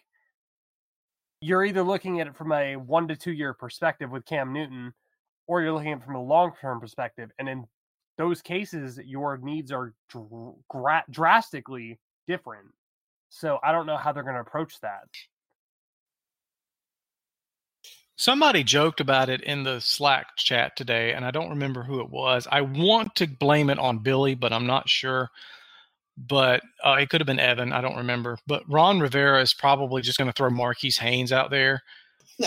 you're either looking at it from a one to two year perspective with Cam Newton, or you're looking at it from a long-term perspective. And in those cases, your needs are dr- drastically different. So I don't know how they're going to approach that. Somebody joked about it in the Slack chat today, and I don't remember who it was. I want to blame it on Billy, but I'm not sure. But uh, it could have been Evan. I don't remember. But Ron Rivera is probably just going to throw Marquise Haynes out there.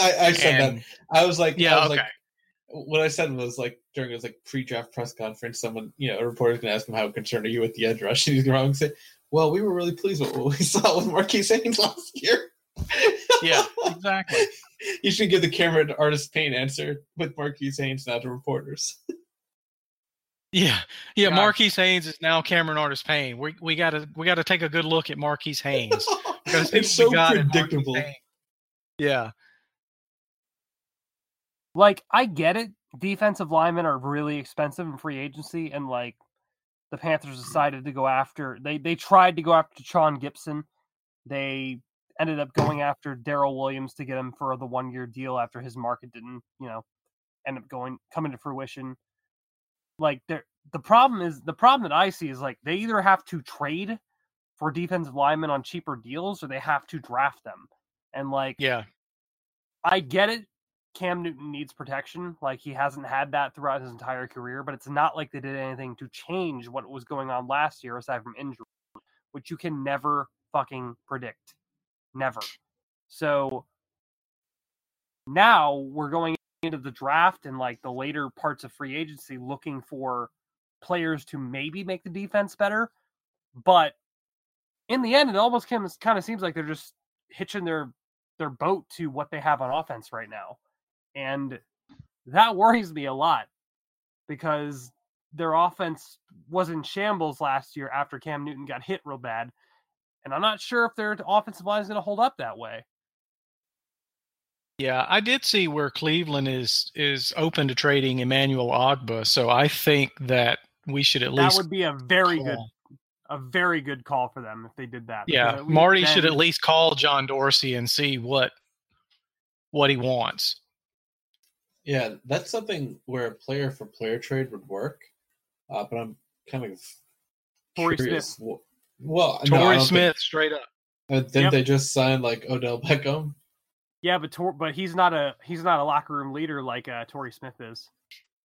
I, I said and, that. I was like, yeah, I was okay. Like, what I said was like during his like pre-draft press conference, someone, you know, a reporter can ask him how concerned are you with the edge rush, and he's wrong. Say, well, we were really pleased with what we saw with Marquise Haynes last year. Yeah, exactly. You should give the camera an artist paint answer with Marquise Haynes now to reporters. Yeah, yeah. God. Marquise Haynes is now Cameron Artis Payne. We we gotta we gotta take a good look at Marquise Haynes because it's so predictable. Yeah, like I get it. Defensive linemen are really expensive in free agency, and like. The Panthers decided to go after they they tried to go after Deshaun Gibson. They ended up going after Daryl Williams to get him for the one year deal after his market didn't, you know, end up going coming to fruition. Like there the problem is the problem that I see is like they either have to trade for defensive linemen on cheaper deals or they have to draft them. And like yeah. I get it. Cam Newton needs protection. Like he hasn't had that throughout his entire career, but it's not like they did anything to change what was going on last year aside from injury. which you can never fucking predict. Never. So now we're going into the draft and like the later parts of free agency looking for players to maybe make the defense better. But in the end, it almost kind of seems like they're just hitching their, their boat to what they have on offense right now. And that worries me a lot because their offense was in shambles last year after Cam Newton got hit real bad. And I'm not sure if their offensive line is going to hold up that way. Yeah, I did see where Cleveland is is open to trading Emmanuel Ogbah, so I think that we should at least... That would be a very call. good a very good call for them if they did that. Yeah, Marty then... should at least call John Dorsey and see what what he wants. Yeah, that's something where a player-for-player trade would work, uh, but I'm kind of Torrey curious. Smith. Well, Torrey no, Smith, think... straight up. Uh, didn't yep. they just sign, like, Odell Beckham? Yeah, but Tor- but he's not a he's not a locker room leader like uh, Torrey Smith is.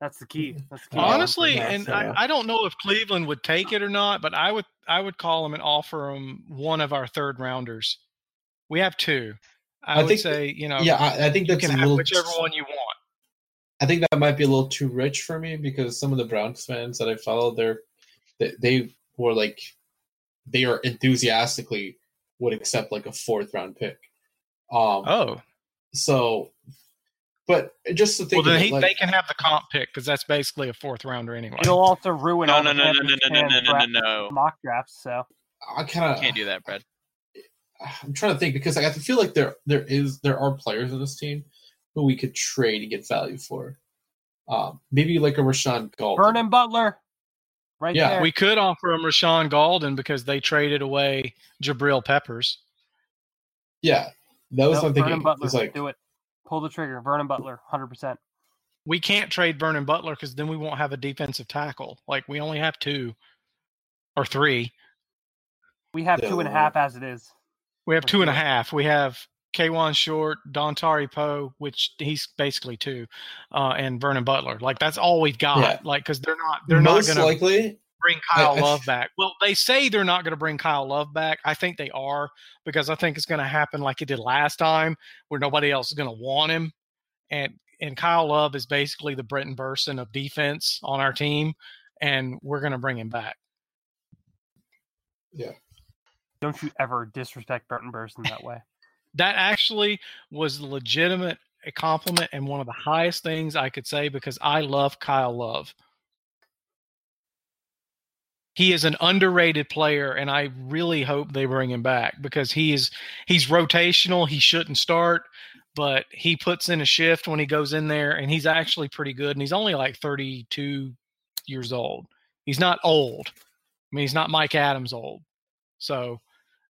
That's the key. That's the key. Honestly, that, and so. I, I don't know if Cleveland would take it or not, but I would I would call him and offer him one of our third rounders. We have two. I, I would think, say you know yeah I, I think that's you can a have little, whichever one you want. I think that might be a little too rich for me because some of the Browns fans that I follow, they're they, they were like they are enthusiastically would accept like a fourth round pick. Um, oh, so, but just to think. Well, then he, like, they can have the comp pick because that's basically a fourth rounder anyway. It'll also ruin. No, all no, the no, no, no, no, no, no, no, no. Mock drafts. So I kind of can't do that, Brad. I, I'm trying to think because like, I feel like there there is there are players on this team who we could trade and get value for. Um, maybe like a Rashaan Gaulden, Vernon Butler, right? Yeah, there. We could offer him Rashaan Gaulden because they traded away Jabril Peppers. Yeah. That was no, something Vernon Butler, like, do it. Pull the trigger. Vernon Butler, one hundred percent. We can't trade Vernon Butler because then we won't have a defensive tackle. Like, we only have two or three. We have yeah. two and a half as it is. We have two and a half. We have K'Wan Short, Dontari Poe, which he's basically two, uh, and Vernon Butler. Like, that's all we've got. Yeah. Like, because they're not they're Most not going to bring Kyle Love back. Well, they say they're not going to bring Kyle Love back. I think they are because I think it's going to happen like it did last time where nobody else is going to want him. And and Kyle Love is basically the Brenton Burson of defense on our team, and we're going to bring him back. Yeah. Don't you ever disrespect Brenton Burson that way. That actually was legitimate a compliment and one of the highest things I could say because I love Kyle Love. He is an underrated player, and I really hope they bring him back because he is, he's rotational. He shouldn't start, but he puts in a shift when he goes in there, and he's actually pretty good, and he's only like thirty-two years old. He's not old. I mean, he's not Mike Adams old. So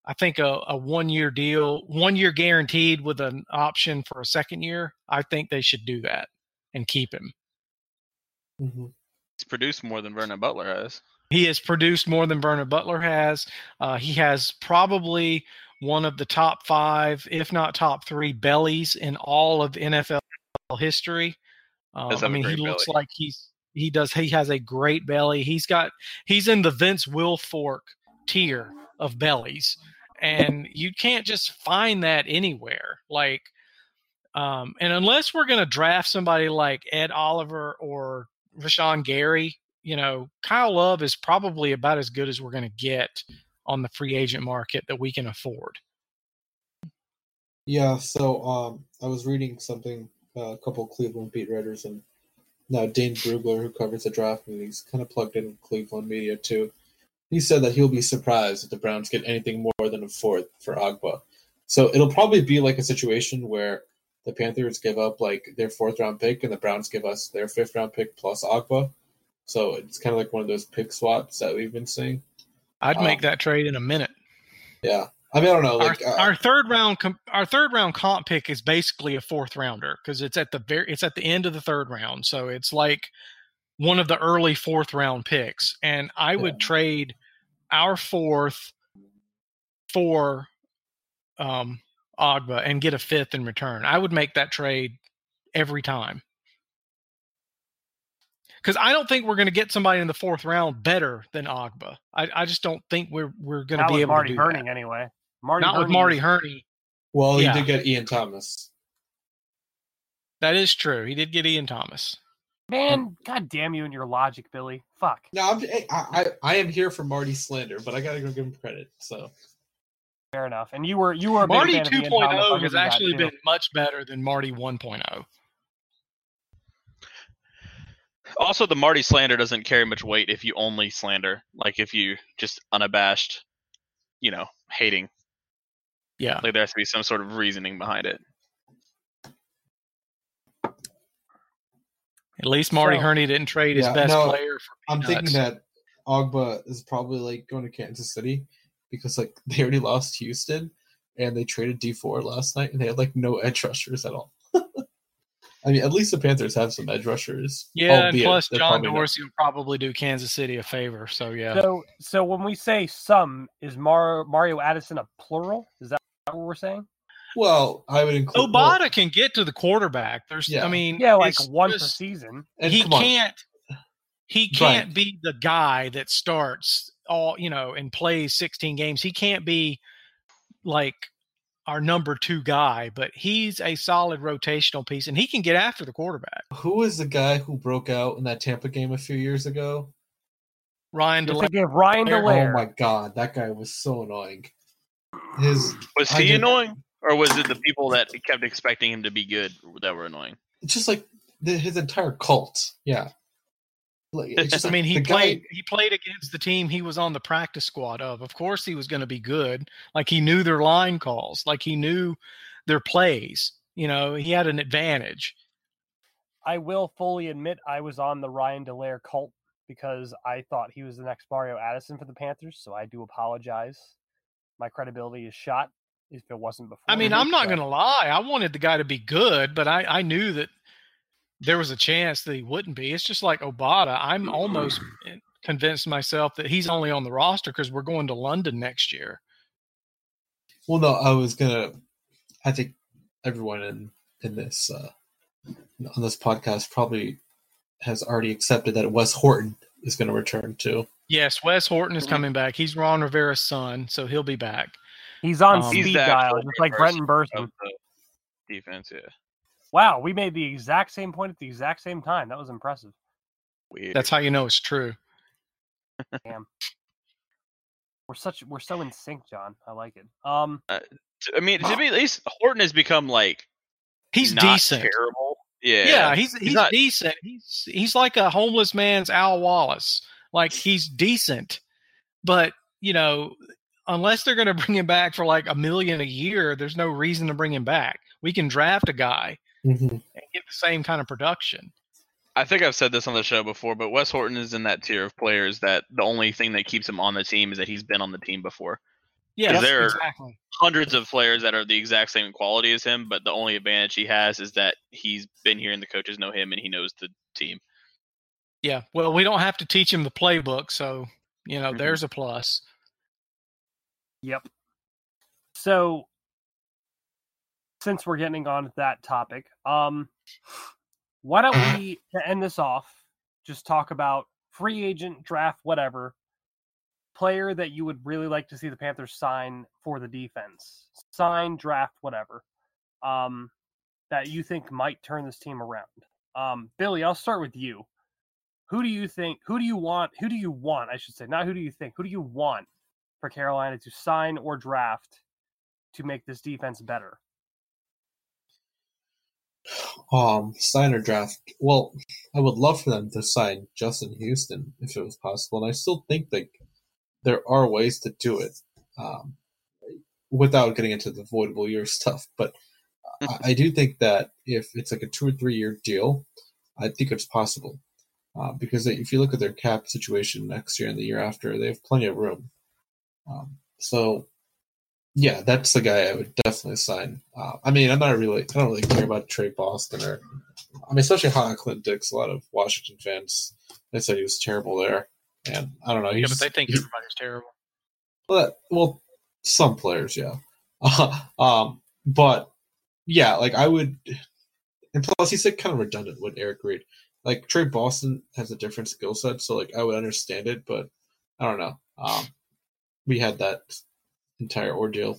I think a, a one-year deal, one year guaranteed with an option for a second year, I think they should do that and keep him. Mm-hmm. He's produced more than Vernon Butler has. He has produced more than Vernon Butler has. Uh, he has probably one of the top five, if not top three, bellies in all of N F L history. Um, I mean, he looks belly. like he's he does he has a great belly. He's got he's in the Vince Wilfork tier of bellies, and you can't just find that anywhere. Like, um, and unless we're going to draft somebody like Ed Oliver or Rashawn Gary. You know, Kyle Love is probably about as good as we're going to get on the free agent market that we can afford. Yeah, so um, I was reading something, uh, a couple of Cleveland beat writers, and now Dane Brugler, who covers the draft, and he's kind of plugged in with Cleveland media too. He said that he'll be surprised if the Browns get anything more than a fourth for Ogbah. So it'll probably be like a situation where the Panthers give up like their fourth round pick, and the Browns give us their fifth round pick plus Ogbah. So it's kind of like one of those pick swaps that we've been seeing. I'd um, make that trade in a minute. Yeah, I mean, I don't know. Like, our, uh, our third round, comp, our third round comp pick is basically a fourth rounder because it's at the very, it's at the end of the third round. So it's like one of the early fourth round picks. And I yeah. would trade our fourth for um, Ogbah and get a fifth in return. I would make that trade every time. because I don't think we're going to get somebody in the fourth round better than Ogbah. I, I just don't think we're we're going to be able Marty to do Hurney that. Anyway. Marty Not Hurney. with Marty Hurney. Well, yeah. He did get Ian Thomas. That is true. He did get Ian Thomas. Man, God damn you and your logic, Billy. Fuck. No, I'm, I, I I am here for Marty slander, but I gotta go give him credit. So fair enough. And you were you were a Marty two point oh has actually been much better than Marty one point oh. Also, the Marty slander doesn't carry much weight if you only slander, like if you just unabashed, you know, hating. Yeah, like there has to be some sort of reasoning behind it. At least Marty so, Hurney didn't trade his yeah, best no, player for I'm thinking that Ogbah is probably like going to Kansas City because like they already lost Houston and they traded D four last night and they had like no edge rushers at all. I mean, at least the Panthers have some edge rushers. Yeah, and plus John Dorsey will probably do Kansas City a favor. So yeah. So so when we say some, is Mar- Mario Addison a plural? Is that what we're saying? Well, I would include Obata well, can get to the quarterback. There's, yeah. I mean, yeah, like one just, per season. And he can't, he can't right. be the guy that starts all, you know, and plays sixteen games. He can't be like our number two guy, but he's a solid rotational piece, and he can get after the quarterback. Who is the guy who broke out in that Tampa game a few years ago? Ryan Delaire. Ryan Delaire. Oh my God, that guy was so annoying. His was he I annoying? Did, Or was it the people that kept expecting him to be good that were annoying? It's just like the, his entire cult. Yeah. Like, it's just, I mean, he played guy... he played against the team he was on the practice squad of. Of course he was going to be good. Like he knew their line calls. Like he knew their plays. You know, he had an advantage. I will fully admit I was on the Ryan Delaire cult because I thought he was the next Mario Addison for the Panthers. So I do apologize. My credibility is shot. If it wasn't before. I mean, I'm not going to lie. I wanted the guy to be good, but I, I knew that there was a chance that he wouldn't be. It's just like Obata. I'm almost convinced myself that he's only on the roster because we're going to London next year. Well, no, I was going to – I think everyone in, in this uh, on this podcast probably has already accepted that Wes Horton is going to return too. Yes, Wes Horton is coming back. He's Ron Rivera's son, so he'll be back. He's on um, speed dial, just like Brenton Burson. Defense, yeah. Wow, we made the exact same point at the exact same time. That was impressive. Weird. That's how you know it's true. Damn, we're such we're so in sync, John. I like it. Um, uh, I mean, to be at least Horton has become like he's not decent, terrible. Yeah, yeah, he's he's, he's not... decent. He's he's like a homeless man's Al Wallace. Like he's decent, but you know. Unless they're going to bring him back for like a million a year, there's no reason to bring him back. We can draft a guy mm-hmm. and get the same kind of production. I think I've said this on the show before, but Wes Horton is in that tier of players that the only thing that keeps him on the team is that he's been on the team before. Yeah, there are exactly. hundreds of players that are the exact same quality as him, but the only advantage he has is that he's been here and the coaches know him and he knows the team. Yeah, well, we don't have to teach him the playbook, so, you know, mm-hmm. there's a plus. Yep. So, since we're getting on that topic, um, why don't we, to end this off, just talk about free agent, draft, whatever, player that you would really like to see the Panthers sign for the defense. Sign, draft, whatever, um, that you think might turn this team around. Um, Billy, I'll start with you. Who do you think, who do you want, who do you want, I should say, not who do you think, who do you want? For Carolina to sign or draft to make this defense better? Um, sign or draft. Well, I would love for them to sign Justin Houston if it was possible, and I still think that there are ways to do it um, without getting into the voidable year stuff. But I, I do think that if it's like a two or three year deal, I think it's possible uh, because if you look at their cap situation next year and the year after, they have plenty of room. Um, so, yeah, that's the guy I would definitely sign. Uh, I mean, I'm not really, I don't really care about Tre Boston or, I mean, especially Ha Ha Clinton-Dix. A lot of Washington fans, they said he was terrible there, and I don't know. Yeah, but they think everybody's terrible. But well, some players, yeah. Uh, um, but yeah, like I would, and plus he's like kind of redundant with Eric Reed. Like, Tre Boston has a different skill set, so, like, I would understand it, but I don't know. Um, we had that entire ordeal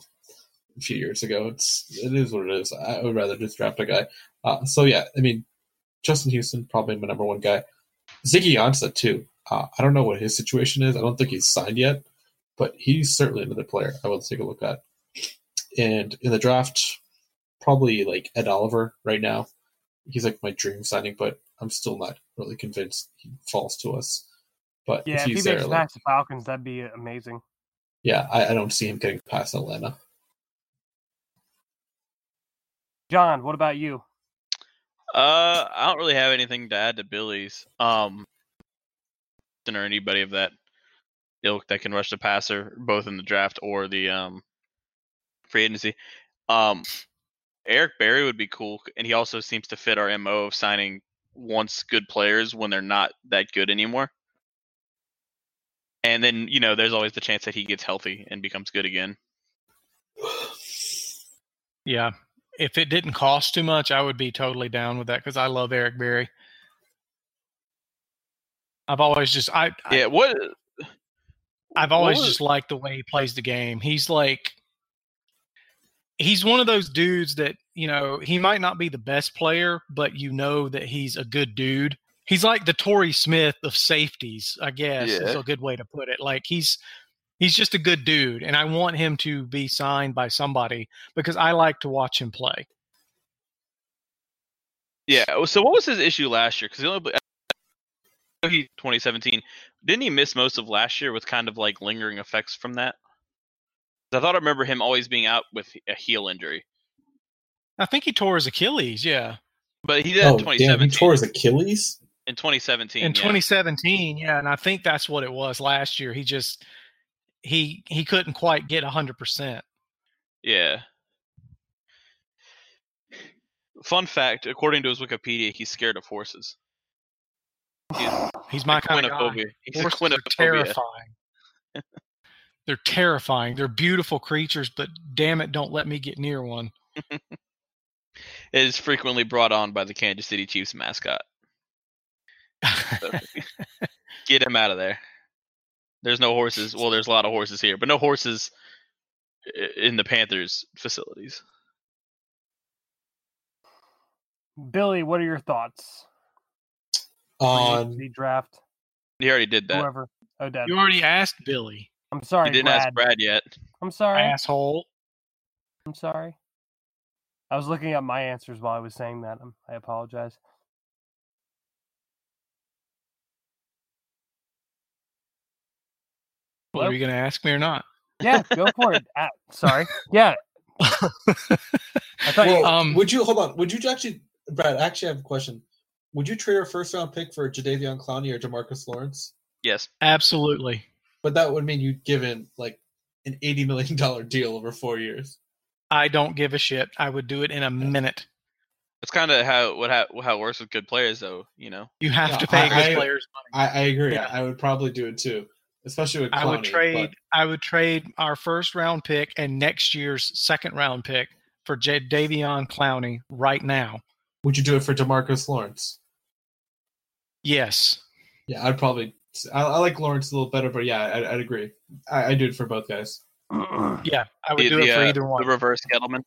a few years ago. It's, it is what it is. I would rather just draft a guy. Uh, so, yeah, I mean, Justin Houston, probably my number one guy. Ziggy Ansah, too. Uh, I don't know what his situation is. I don't think he's signed yet, but he's certainly another player I will take a look at. And in the draft, probably, like, Ed Oliver right now. He's, like, my dream signing, but I'm still not really convinced he falls to us. But yeah, if, he's if he there, makes like, past the Falcons, that'd be amazing. Yeah, I, I don't see him getting past Atlanta. John, what about you? Uh, I don't really have anything to add to Billy's. Um, or anybody of that ilk that can rush the passer, both in the draft or the um free agency. Um, Eric Berry would be cool, and he also seems to fit our M O of signing once good players when they're not that good anymore. And then, you know, there's always the chance that he gets healthy and becomes good again. Yeah. If it didn't cost too much, I would be totally down with that because I love Eric Berry. I've always just I yeah what I've always what? just liked the way he plays the game. He's like he's one of those dudes that, you know, he might not be the best player, but you know that he's a good dude. He's like the Torrey Smith of safeties, I guess. Yeah. Is a good way to put it. Like he's he's just a good dude, and I want him to be signed by somebody because I like to watch him play. Yeah. So what was his issue last year? Because he only. He twenty seventeen didn't he miss most of last year with kind of like lingering effects from that? I thought I remember him always being out with a heel injury. I think he tore his Achilles, yeah. But he did oh, in twenty seventeen. Damn, he tore his Achilles in twenty seventeen. In yeah. twenty seventeen, yeah, and I think that's what it was last year. He just he he couldn't quite get one hundred percent. Yeah. Fun fact, according to his Wikipedia, he's scared of horses. He's, he's my kind of guy. He's a quinophobia. They're terrifying. They're terrifying. They're beautiful creatures, but damn it, don't let me get near one. It is frequently brought on by the Kansas City Chiefs mascot. So, get him out of there. There's no horses. Well, there's a lot of horses here, but no horses in the Panthers facilities. Billy, what are your thoughts? On the draft, he already did that. Whoever, oh, you already asked Billy. I'm sorry, you didn't Brad. ask Brad yet. I'm sorry, asshole. I'm sorry. I was looking up my answers while I was saying that. I'm, I apologize. Well, nope. Are you going to ask me or not? Yeah, go for it. Ah, sorry. Yeah. I thought well, you, um, would you hold on? Would you actually, Brad? Actually, I have a question. Would you trade a first-round pick for Jadeveon Clowney or DeMarcus Lawrence? Yes, absolutely. But that would mean you'd give him like an eighty million dollars deal over four years. I don't give a shit. I would do it in a minute. That's kind of how what how, how it works with good players, though. You know, you have no, to pay I, good players money. I, I agree. Yeah. I would probably do it too, especially with Clowney. I would trade. But... I would trade our first-round pick and next year's second-round pick for Jadeveon Clowney right now. Would you do it for DeMarcus Lawrence? Yes. Yeah, I'd probably. I, I like Lawrence a little better, but yeah, I, I'd agree. I, I'd do it for both guys. Yeah, I would the, do it the, for either uh, one. The reverse Gettleman.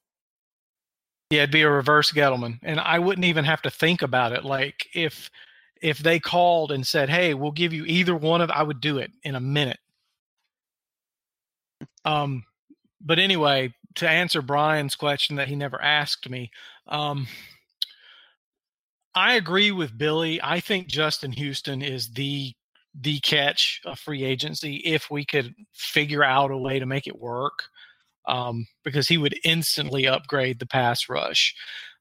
Yeah, it'd be a reverse Gettleman, and I wouldn't even have to think about it. Like if if they called and said, "Hey, we'll give you either one of," I would do it in a minute. Um, but anyway, to answer Brian's question that he never asked me, um. I agree with Billy. I think Justin Houston is the the catch of free agency if we could figure out a way to make it work, um, because he would instantly upgrade the pass rush.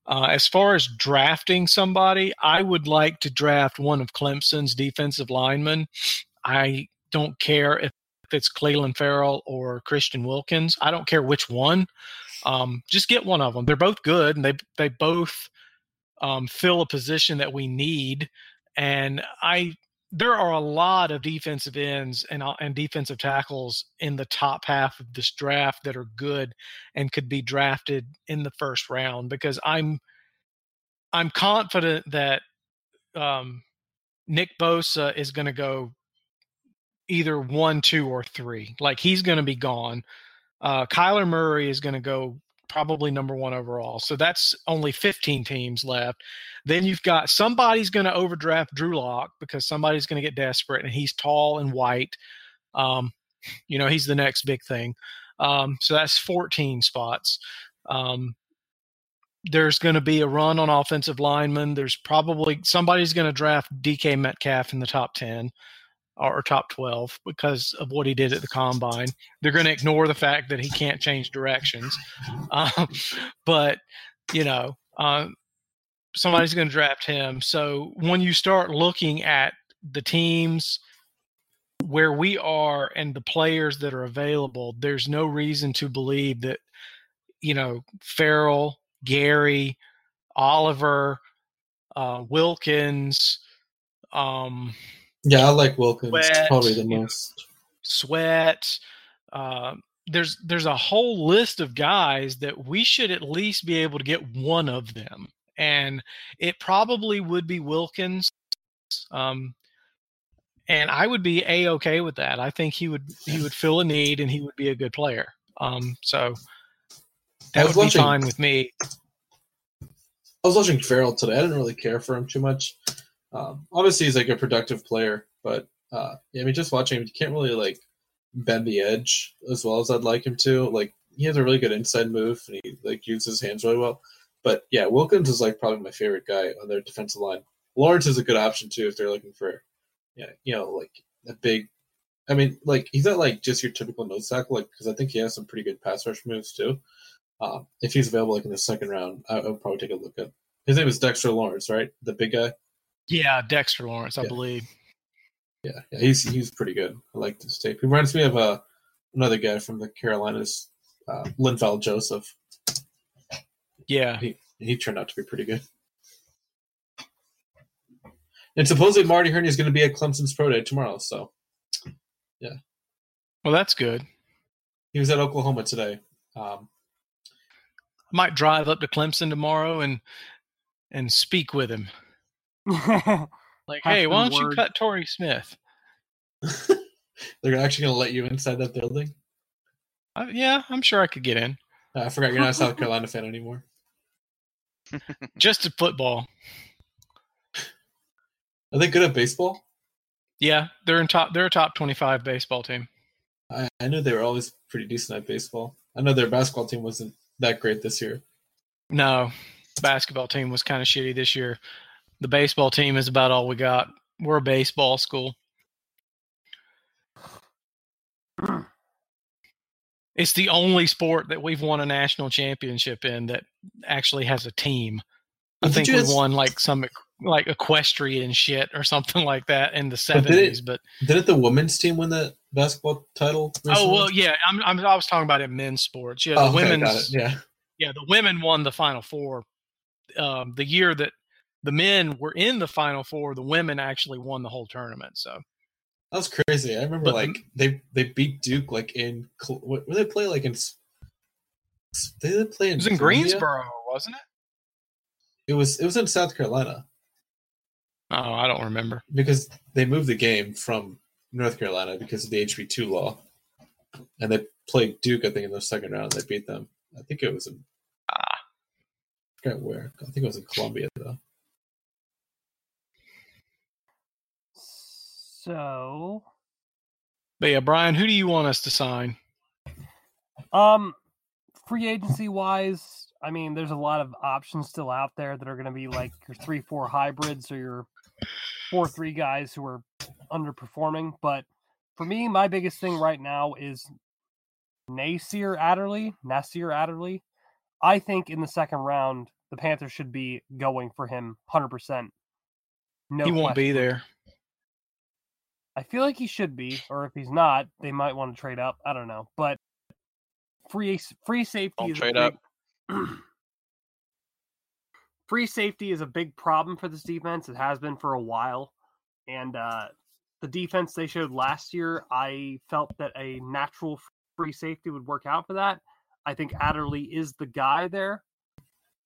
Uh, as far as drafting somebody, I would like to draft one of Clemson's defensive linemen. I don't care if it's Clelin Ferrell or Christian Wilkins. I don't care which one. Um, just get one of them. They're both good, and they they both – Um, fill a position that we need, and I there are a lot of defensive ends and and defensive tackles in the top half of this draft that are good and could be drafted in the first round because I'm I'm confident that um, Nick Bosa is going to go either one, two, or three. Like, he's going to be gone. Uh, Kyler Murray is going to go probably number one overall. So that's only fifteen teams left. Then you've got somebody's going to overdraft Drew Lock because somebody's going to get desperate, and he's tall and white. Um, you know, he's the next big thing. Um, so that's fourteen spots. Um, there's going to be a run on offensive linemen. There's probably somebody's going to draft D K Metcalf in the top ten or top twelve because of what he did at the combine. They're going to ignore the fact that he can't change directions. Um, but, you know, uh, somebody's going to draft him. So when you start looking at the teams where we are and the players that are available, there's no reason to believe that, you know, Farrell, Gary, Oliver, uh, Wilkins. Um, yeah, I like Wilkins. Sweat, probably the most. Sweat. Uh, there's there's a whole list of guys that we should at least be able to get one of them. And it probably would be Wilkins. Um, and I would be A-okay with that. I think he would he would fill a need and he would be a good player. Um, so... That would be watching, fine with me. I was watching Farrell today. I didn't really care for him too much. Um, obviously, he's like a productive player, but uh, yeah, I mean, just watching him, you can't really like bend the edge as well as I'd like him to. Like, he has a really good inside move, and he like uses his hands really well. But yeah, Wilkins is like probably my favorite guy on their defensive line. Lawrence is a good option too if they're looking for, yeah, you know, like a big. I mean, like he's not like just your typical nose tackle, like because I think he has some pretty good pass rush moves too. Uh, if he's available like in the second round, I would probably take a look at. His name is Dexter Lawrence, right? The big guy. Yeah, Dexter Lawrence, I yeah. believe. Yeah, yeah, he's he's pretty good. I like this tape. He reminds me of uh, another guy from the Carolinas, uh, Linval Joseph. Yeah, he he turned out to be pretty good. And supposedly Marty Hurney is going to be at Clemson's pro day tomorrow. So, yeah. Well, that's good. He was at Oklahoma today. Um, I might drive up to Clemson tomorrow and and speak with him. Like, hey, why don't word. you cut Torrey Smith? They're actually going to let you inside that building? Uh, yeah, I'm sure I could get in. Uh, I forgot you're not a South Carolina fan anymore. Just a football. Are they good at baseball? Yeah, they're in top. They're a top twenty-five baseball team. I, I knew they were always pretty decent at baseball. I know their basketball team wasn't that great this year. No, the basketball team was kind of shitty this year. The baseball team is about all we got. We're a baseball school. It's the only sport that we've won a national championship in that actually has a team. I think we won like some like equestrian shit or something like that in the seventies. But didn't the women's team win the basketball title recently? Oh well, yeah. I'm, I'm I was talking about in men's sports. Yeah, the oh, okay, women's. Got it. Yeah, yeah. The women won the Final Four. Um, the year that the men were in the Final Four, the women actually won the whole tournament. So that was crazy. I remember but, like they, they beat Duke like in where they play like in they did play in. It was in Columbia? Greensboro, wasn't it? It was. It was in South Carolina. Oh, I don't remember. Because they moved the game from North Carolina because of the H B two law. And they played Duke, I think, in the second round. They beat them. I think it was in ah. – I forgot where. I think it was in Columbia, though. So – But, yeah, Brian, who do you want us to sign? Um, free agency-wise, I mean, there's a lot of options still out there that are going to be like your three four hybrids or your four three guys who are underperforming. But for me, my biggest thing right now is Nasir Adderley. Nasir Adderley. I think in the second round, the Panthers should be going for him one hundred percent. No, he won't question. Be there. I feel like he should be, or if he's not, they might want to trade up. I don't know. But free free safety I'll is trade big, up. Free safety is a big problem for this defense. It has been for a while. And uh, the defense they showed last year, I felt that a natural free safety would work out for that. I think Adderley is the guy there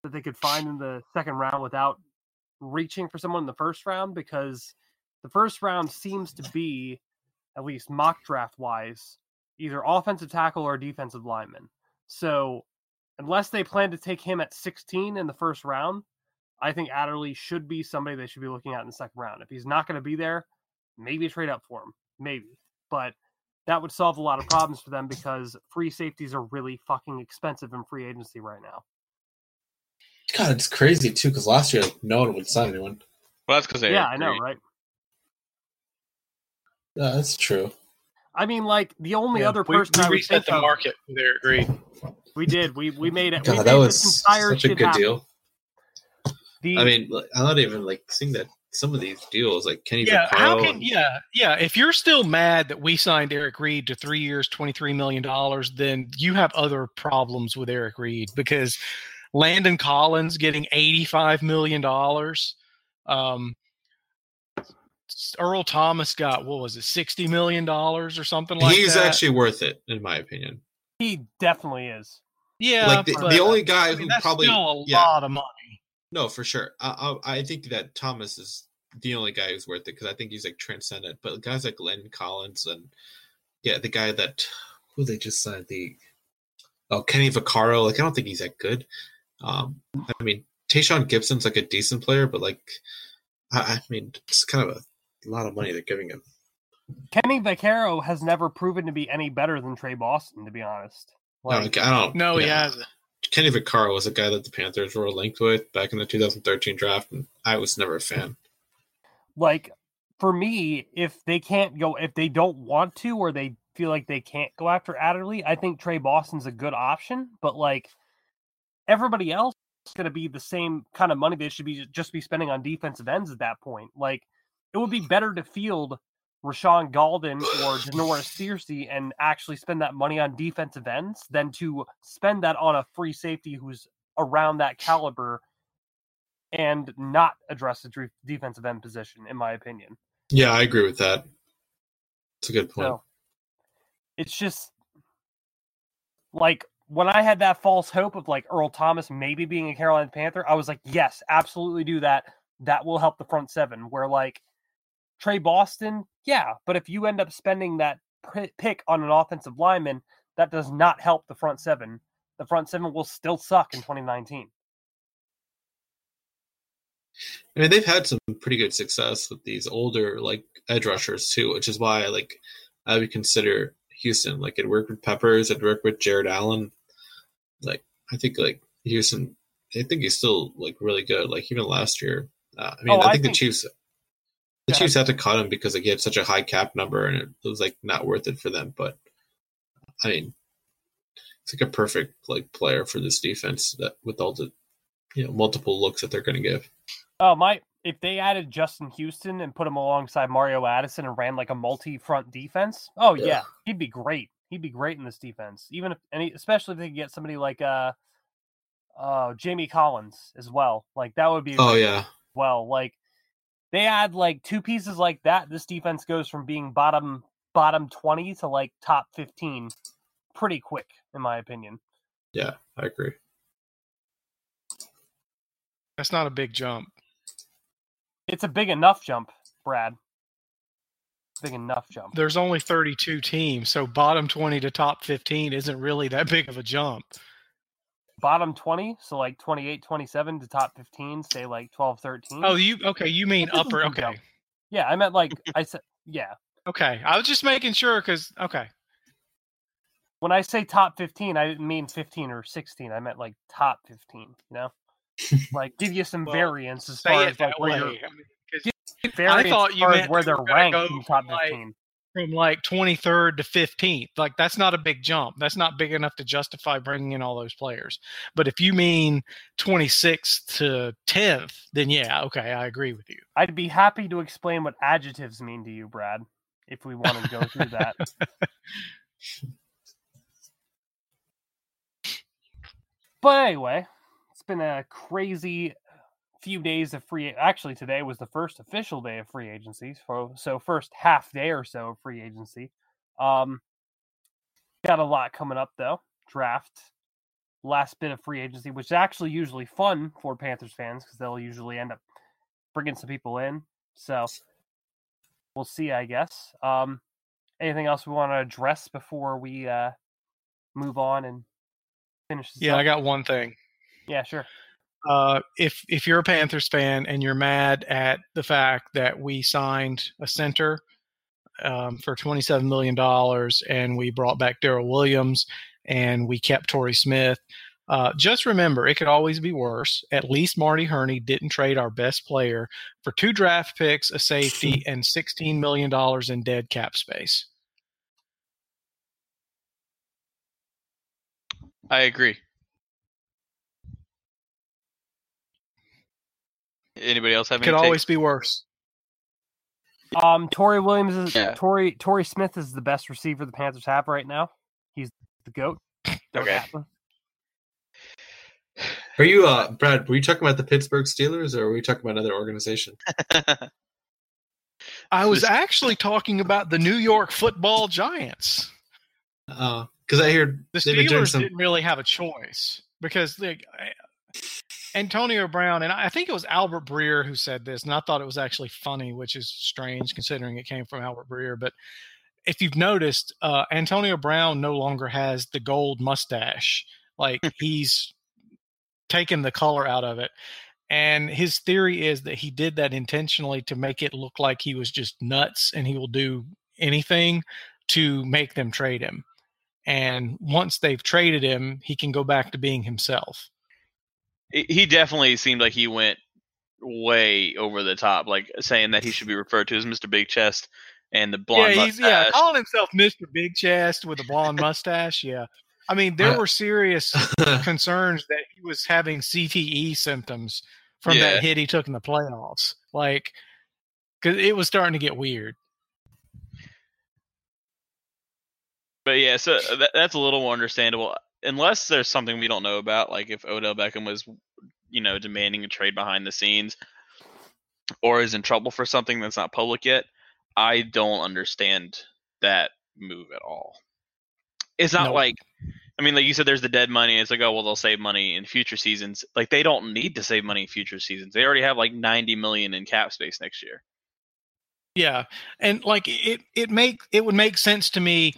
that they could find in the second round without reaching for someone in the first round because the first round seems to be, at least mock draft wise, either offensive tackle or defensive lineman. So unless they plan to take him at sixteen in the first round, I think Adderley should be somebody they should be looking at in the second round. If he's not going to be there, maybe trade up for him. Maybe. But that would solve a lot of problems for them because free safeties are really fucking expensive in free agency right now. God, it's crazy, too, because last year no one would sign anyone. Well, that's because they Yeah, I know, right? Yeah, that's true. I mean, like, the only yeah, other person we, we I would reset the of, market there, agreed. We did. We we made it. God, we made that was such a good happen. deal. The, I mean, I'm not even, like, seeing that some of these deals, like Kenny yeah, Vaccaro how can and, Yeah, yeah. If you're still mad that we signed Eric Reed to three years, twenty-three million dollars, then you have other problems with Eric Reed because Landon Collins getting eighty-five million dollars. Um, Earl Thomas got, what was it, sixty million dollars or something like He's that? He's actually worth it, in my opinion. He definitely is. Yeah. Like the, but, the only guy I mean, who that's probably. Still a yeah. lot of money. No, for sure. I, I I think that Thomas is the only guy who's worth it because I think he's like transcendent. But guys like Landon Collins and yeah, the guy that who they just signed the oh Kenny Vaccaro. Like I don't think he's that good. Um, I mean Tayshaun Gibson's like a decent player, but like I, I mean it's kind of a lot of money they're giving him. Kenny Vaccaro has never proven to be any better than Tre Boston, to be honest. Like, no, I don't. No, yeah. he hasn't. Kenny Vaccaro was a guy that the Panthers were linked with back in the two thousand thirteen draft, and I was never a fan. Like, for me, if they can't go, if they don't want to, or they feel like they can't go after Adderley, I think Tre Boston's a good option, but like everybody else is going to be the same kind of money they should be just be spending on defensive ends at that point. Like, it would be better to field Rashaan Gaulden or Janoris Searcy and actually spend that money on defensive ends than to spend that on a free safety who's around that caliber and not address the defensive end position, in my opinion. Yeah, I agree with that. It's a good point. So, it's just like when I had that false hope of like Earl Thomas maybe being a Carolina Panther, I was like, yes, absolutely do that. That will help the front seven where like Tre Boston, yeah, but if you end up spending that pick on an offensive lineman, that does not help the front seven. The front seven will still suck in twenty nineteen. I mean, they've had some pretty good success with these older like edge rushers too, which is why like I would consider Houston. Like it worked with Peppers, it worked with Jared Allen. Like I think like Houston, I think he's still like really good. Like even last year, uh, I mean, oh, I, think I think the Chiefs. The Chiefs had to cut him because like, he had such a high cap number and it was like not worth it for them. But I mean, it's like a perfect like player for this defense that with all the you know multiple looks that they're going to give. Oh my! If they added Justin Houston and put him alongside Mario Addison and ran like a multi-front defense, oh yeah, yeah he'd be great. He'd be great in this defense, even if and he, especially if they could get somebody like uh, uh Jamie Collins as well. Like that would be. Oh yeah. Well, like. They add like two pieces like that. This defense goes from being bottom bottom twenty to like top fifteen pretty quick, in my opinion. Yeah, I agree. That's not a big jump. It's a big enough jump, Brad. Big enough jump. There's only thirty-two teams, so bottom twenty to top fifteen isn't really that big of a jump. Bottom twenty, so like twenty-eight, twenty-seven to top fifteen, say like twelve, thirteen. Oh, you okay? You mean upper? Okay. Yeah, I meant like I said. Yeah. Okay, I was just making sure because okay. When I say top fifteen, I didn't mean fifteen or sixteen. I meant like top fifteen. You know, like give you some well, variance as far as like where. I, mean, I thought you meant where they're ranked in top like, fifteen. From like twenty-third to fifteenth, like that's not a big jump. That's not big enough to justify bringing in all those players. But if you mean twenty-sixth to tenth, then yeah, okay, I agree with you. I'd be happy to explain what adjectives mean to you, Brad, if we want to go through that. But anyway, it's been a crazy few days of free actually today was the first official day of free agency, so so first half day or so of free agency. Um got a lot coming up though. Draft, last bit of free agency, which is actually usually fun for Panthers fans because they'll usually end up bringing some people in. So we'll see, I guess. Um, anything else we want to address before we uh, move on and finish this Yeah, up? I got one thing. Yeah, sure. Uh, if if you're a Panthers fan and you're mad at the fact that we signed a center um, for twenty-seven million dollars and we brought back Daryl Williams and we kept Torrey Smith, uh, just remember it could always be worse. At least Marty Hurney didn't trade our best player for two draft picks, a safety, and sixteen million dollars in dead cap space. I agree. Anybody else have any? Could always be worse. Um, Torrey Williams is yeah. Torrey Torrey Smith is the best receiver the Panthers have right now. He's the GOAT. Okay. Are you, uh, Brad? Were you talking about the Pittsburgh Steelers, or were you talking about another organization? I was actually talking about the New York Football Giants. Uh, because I heard the Steelers some... didn't really have a choice because they. I, Antonio Brown, and I think it was Albert Breer who said this, and I thought it was actually funny, which is strange considering it came from Albert Breer. But if you've noticed, uh, Antonio Brown no longer has the gold mustache. Like, he's taken the color out of it. And his theory is that he did that intentionally to make it look like he was just nuts and he will do anything to make them trade him. And once they've traded him, he can go back to being himself. He definitely seemed like he went way over the top, like saying that he should be referred to as Mister Big Chest and the blonde yeah, he's, mustache. Yeah, calling himself Mister Big Chest with a blonde mustache, yeah. I mean, there uh, were serious concerns that he was having C T E symptoms from yeah. that hit he took in the playoffs. Like, because it was starting to get weird. But, yeah, so that, that's a little more understandable. Unless there's something we don't know about, like if Odell Beckham was, you know, demanding a trade behind the scenes or is in trouble for something that's not public yet, I don't understand that move at all. It's not no. like, I mean, like you said, there's the dead money. It's like, oh, well, they'll save money in future seasons. Like, they don't need to save money in future seasons. They already have like ninety million dollars in cap space next year. Yeah. And like it, it make, it would make sense to me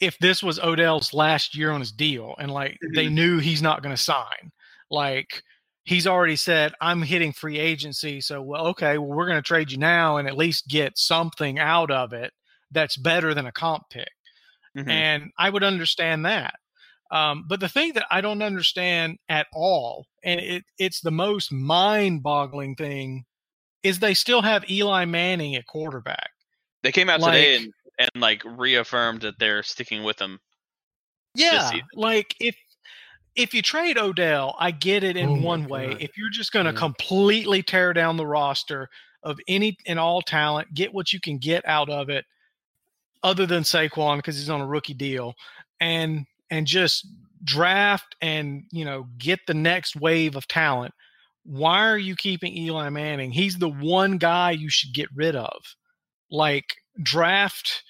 if this was Odell's last year on his deal and like mm-hmm. they knew he's not going to sign, like he's already said, I'm hitting free agency. So, well, okay, well, we're going to trade you now and at least get something out of it that's better than a comp pick. Mm-hmm. And I would understand that. Um, but the thing that I don't understand at all, and it, it's the most mind boggling thing, is they still have Eli Manning at quarterback. They came out like, today and, And like reaffirmed that they're sticking with him. Yeah, like if if you trade Odell, I get it in oh one way. If you're just going to yeah. completely tear down the roster of any and all talent, get what you can get out of it, other than Saquon because he's on a rookie deal, and and just draft and you know get the next wave of talent. Why are you keeping Eli Manning? He's the one guy you should get rid of. Like draft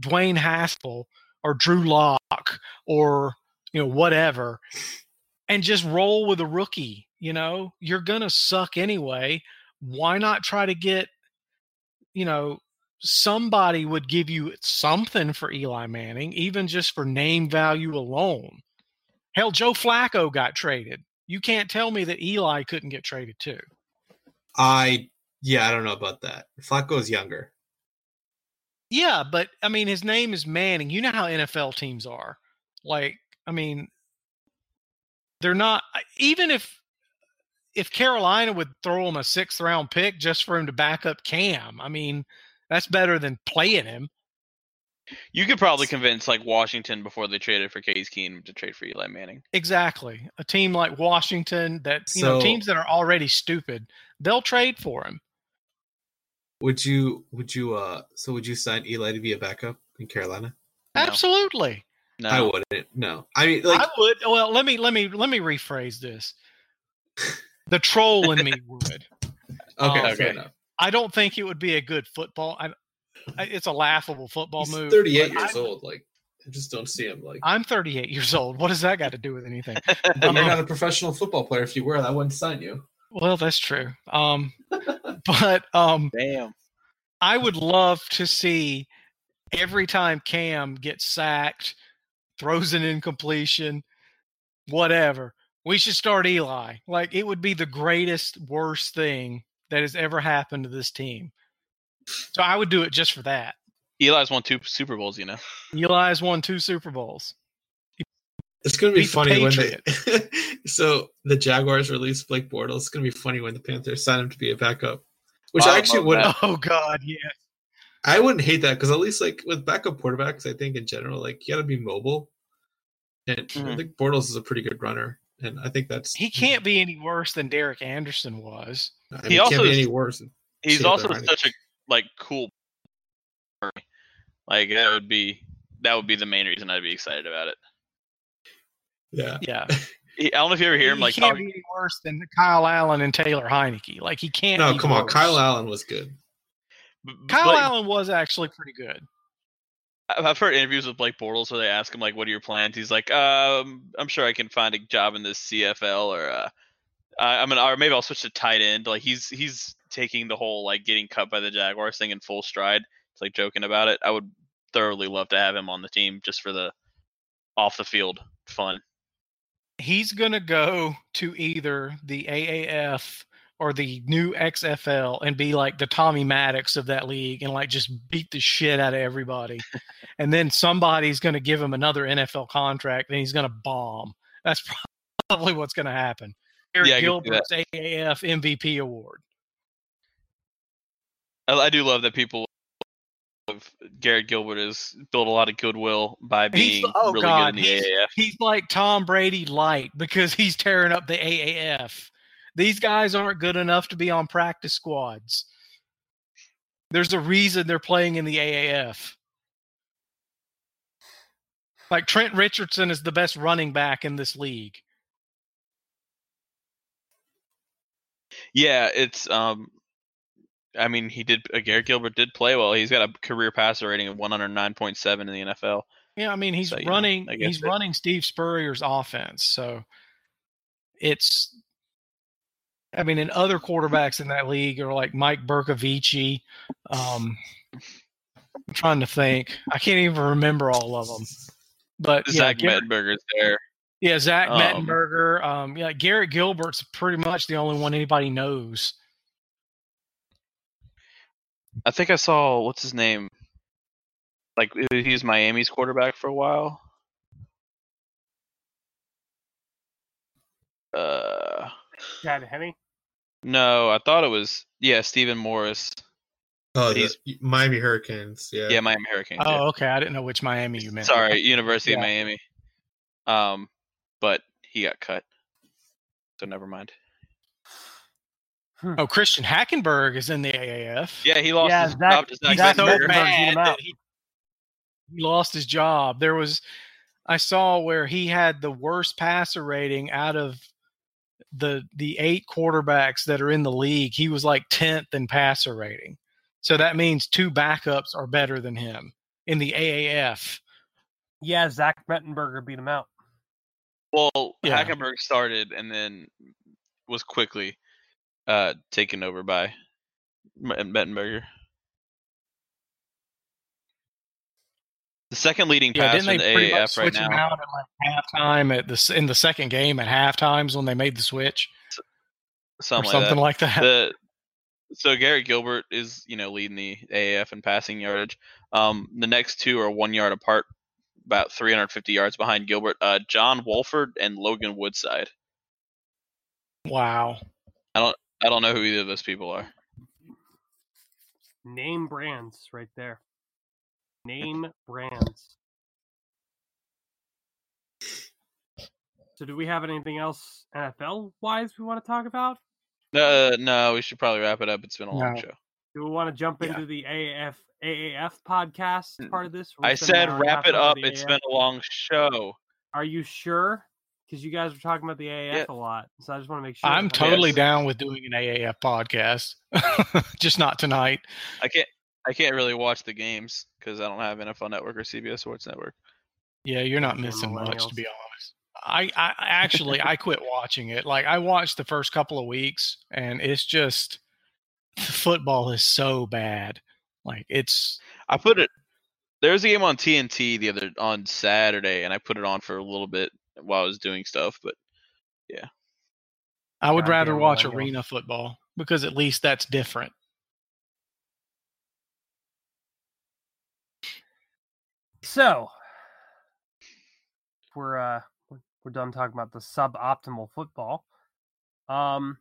Dwayne Haskell or Drew Lock or, you know, whatever, and just roll with a rookie. You know, you're going to suck anyway. Why not try to get, you know, somebody would give you something for Eli Manning, even just for name value alone. Hell, Joe Flacco got traded. You can't tell me that Eli couldn't get traded too. I, yeah, I don't know about that. Flacco's younger. Yeah, but, I mean, his name is Manning. You know how N F L teams are. Like, I mean, they're not – even if if Carolina would throw him a sixth-round pick just for him to back up Cam, I mean, that's better than playing him. You could probably convince, like, Washington before they traded for Case Keenum to trade for Eli Manning. Exactly. A team like Washington that – you so, know, teams that are already stupid, they'll trade for him. Would you, would you, uh, so would you sign Eli to be a backup in Carolina? No. Absolutely. No, I wouldn't. No, I mean, like, I would. Well, let me, let me, let me rephrase this. The troll in me would. Okay. Um, okay. I don't think it would be a good football. I, I it's a laughable football He's move. thirty-eight years I, old. Like, I just don't see him. Like, I'm thirty-eight years old. What does that got to do with anything? But you're not a professional football player. If you were, I wouldn't sign you. Well, that's true. Um, but um, damn. I would love to see every time Cam gets sacked, throws an incompletion, whatever, we should start Eli. Like, it would be the greatest, worst thing that has ever happened to this team. So I would do it just for that. Eli's won two Super Bowls, you know. Eli's won two Super Bowls. It's going to be funny when they – so the Jaguars release Blake Bortles. It's going to be funny when the Panthers sign him to be a backup, which I actually wouldn't – oh, God, yeah. I wouldn't hate that because at least, like, with backup quarterbacks, I think in general, like, you got to be mobile. And mm-hmm. I think Bortles is a pretty good runner, and I think that's – he can't be any worse than Derek Anderson was. I mean, he also can't be any worse. He's also such a, like, cool – like, that would be – that would be the main reason I'd be excited about it. Yeah, yeah. I don't know if you ever hear him. He like, can't talking. be any worse than Kyle Allen and Taylor Heinicke. Like, he can't. No, be come worse. on. Kyle Allen was good. B- Kyle Blake, Allen was actually pretty good. I've heard interviews with Blake Bortles where they ask him, like, "What are your plans?" He's like, "Um, I'm sure I can find a job in the C F L, or uh, I'm an, or maybe I'll switch to tight end." Like, he's he's taking the whole, like, getting cut by the Jaguars thing in full stride. It's like joking about it. I would thoroughly love to have him on the team just for the off the field fun. He's going to go to either the A A F or the new X F L and be like the Tommy Maddox of that league and, like, just beat the shit out of everybody. And then somebody's going to give him another N F L contract and he's going to bomb. That's probably what's going to happen. Eric yeah, Gilbert's A A F M V P award. I, I do love that people of Garrett Gilbert has built a lot of goodwill by being he's, oh really God, good in the he's, A A F. He's like Tom Brady light because he's tearing up the A A F. These guys aren't good enough to be on practice squads. There's a reason they're playing in the A A F. Like, Trent Richardson is the best running back in this league. Yeah, it's um I mean, he did. Uh, Garrett Gilbert did play well. He's got a career passer rating of one oh nine point seven in the N F L. Yeah, I mean, he's so, running. Know, he's it. running Steve Spurrier's offense. So it's. I mean, and other quarterbacks in that league are like Mike Bercovici. Um, I'm trying to think. I can't even remember all of them. But yeah, Zach Mettenberger's there. Yeah, Zach um, Mettenberger. Um, yeah, Garrett Gilbert's pretty much the only one anybody knows. I think I saw, what's his name? Like, he was Miami's quarterback for a while. Uh, Chad Henne? No, I thought it was, yeah, Stephen Morris. Oh, he's the Miami Hurricanes, yeah. Yeah, Miami Hurricanes. Oh, yeah. Okay, I didn't know which Miami you meant. Sorry, University yeah. of Miami. Um, but he got cut, so never mind. Oh, Christian Hackenberg is in the A A F. Yeah, he lost yeah, his Zach, job. To Zach Zach so bad that he, he lost his job. There was, I saw where he had the worst passer rating out of the the eight quarterbacks that are in the league. He was like tenth in passer rating. So that means two backups are better than him in the A A F. Yeah, Zach Mettenberger beat him out. Well, yeah. Hackenberg started and then was quickly Uh, taken over by Mettenberger. The second leading yeah, pass in the A A F right now. Didn't they pretty much switch him out at like halftime at the in the second game at halftimes when they made the switch? Something, something like that. Like that. The, so Garrett Gilbert is you know leading the A A F in passing yardage. Um, the next two are one yard apart, about three hundred fifty yards behind Gilbert. Uh, John Wolford and Logan Woodside. Wow. I don't. I don't know who either of those people are. Name brands right there. Name brands. So do we have anything else N F L-wise we want to talk about? No, uh, no, we should probably wrap it up. It's been a long no. show. Do we want to jump yeah. into the A A F, A A F podcast part of this? I said wrap it up. It's A A F. Been a long show. Are you sure? Because you guys were talking about the A A F yeah. a lot, so I just want to make sure. I'm totally down with doing an A A F podcast, just not tonight. I can't. I can't really watch the games because I don't have N F L Network or C B S Sports Network. Yeah, you're not missing much, to be honest. I, I actually I quit watching it. Like, I watched the first couple of weeks, and it's just football is so bad. Like it's, I put it. There was a game on T N T the other on Saturday, and I put it on for a little bit while I was doing stuff. But yeah, I would rather watch arena football because at least that's different. So we're uh, we're done talking about the suboptimal football. Um.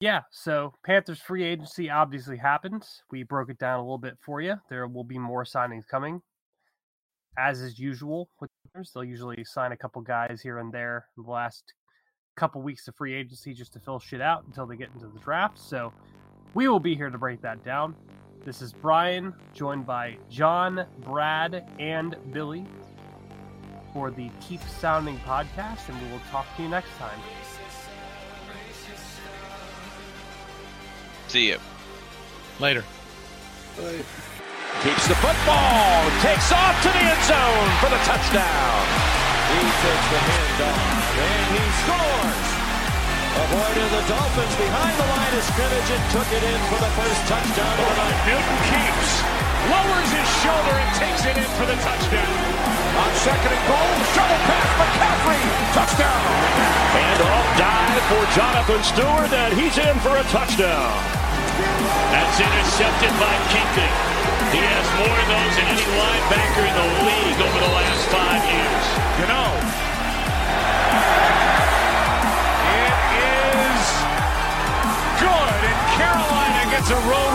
Yeah, so Panthers free agency obviously happened. We broke it down a little bit for you. There will be more signings coming, as is usual with Panthers. They'll usually sign a couple guys here and there in the last couple weeks of free agency just to fill shit out until they get into the draft. So we will be here to break that down. This is Brian, joined by John, Brad, and Billy for the Keep Sounding podcast, and we will talk to you next time. See you. Later. Later. Keeps the football. Takes off to the end zone for the touchdown. He takes the handoff, and he scores. Avoided the Dolphins behind the line of scrimmage and took it in for the first touchdown of the night. Newton keeps, lowers his shoulder, and takes it in for the touchdown. On second and goal, shuttle pass, McCaffrey, touchdown. Handoff dive for Jonathan Stewart, and he's in for a touchdown. That's intercepted by Keating. He has more of those than any linebacker in the league over the last five years. You know, it is good, and Carolina gets a road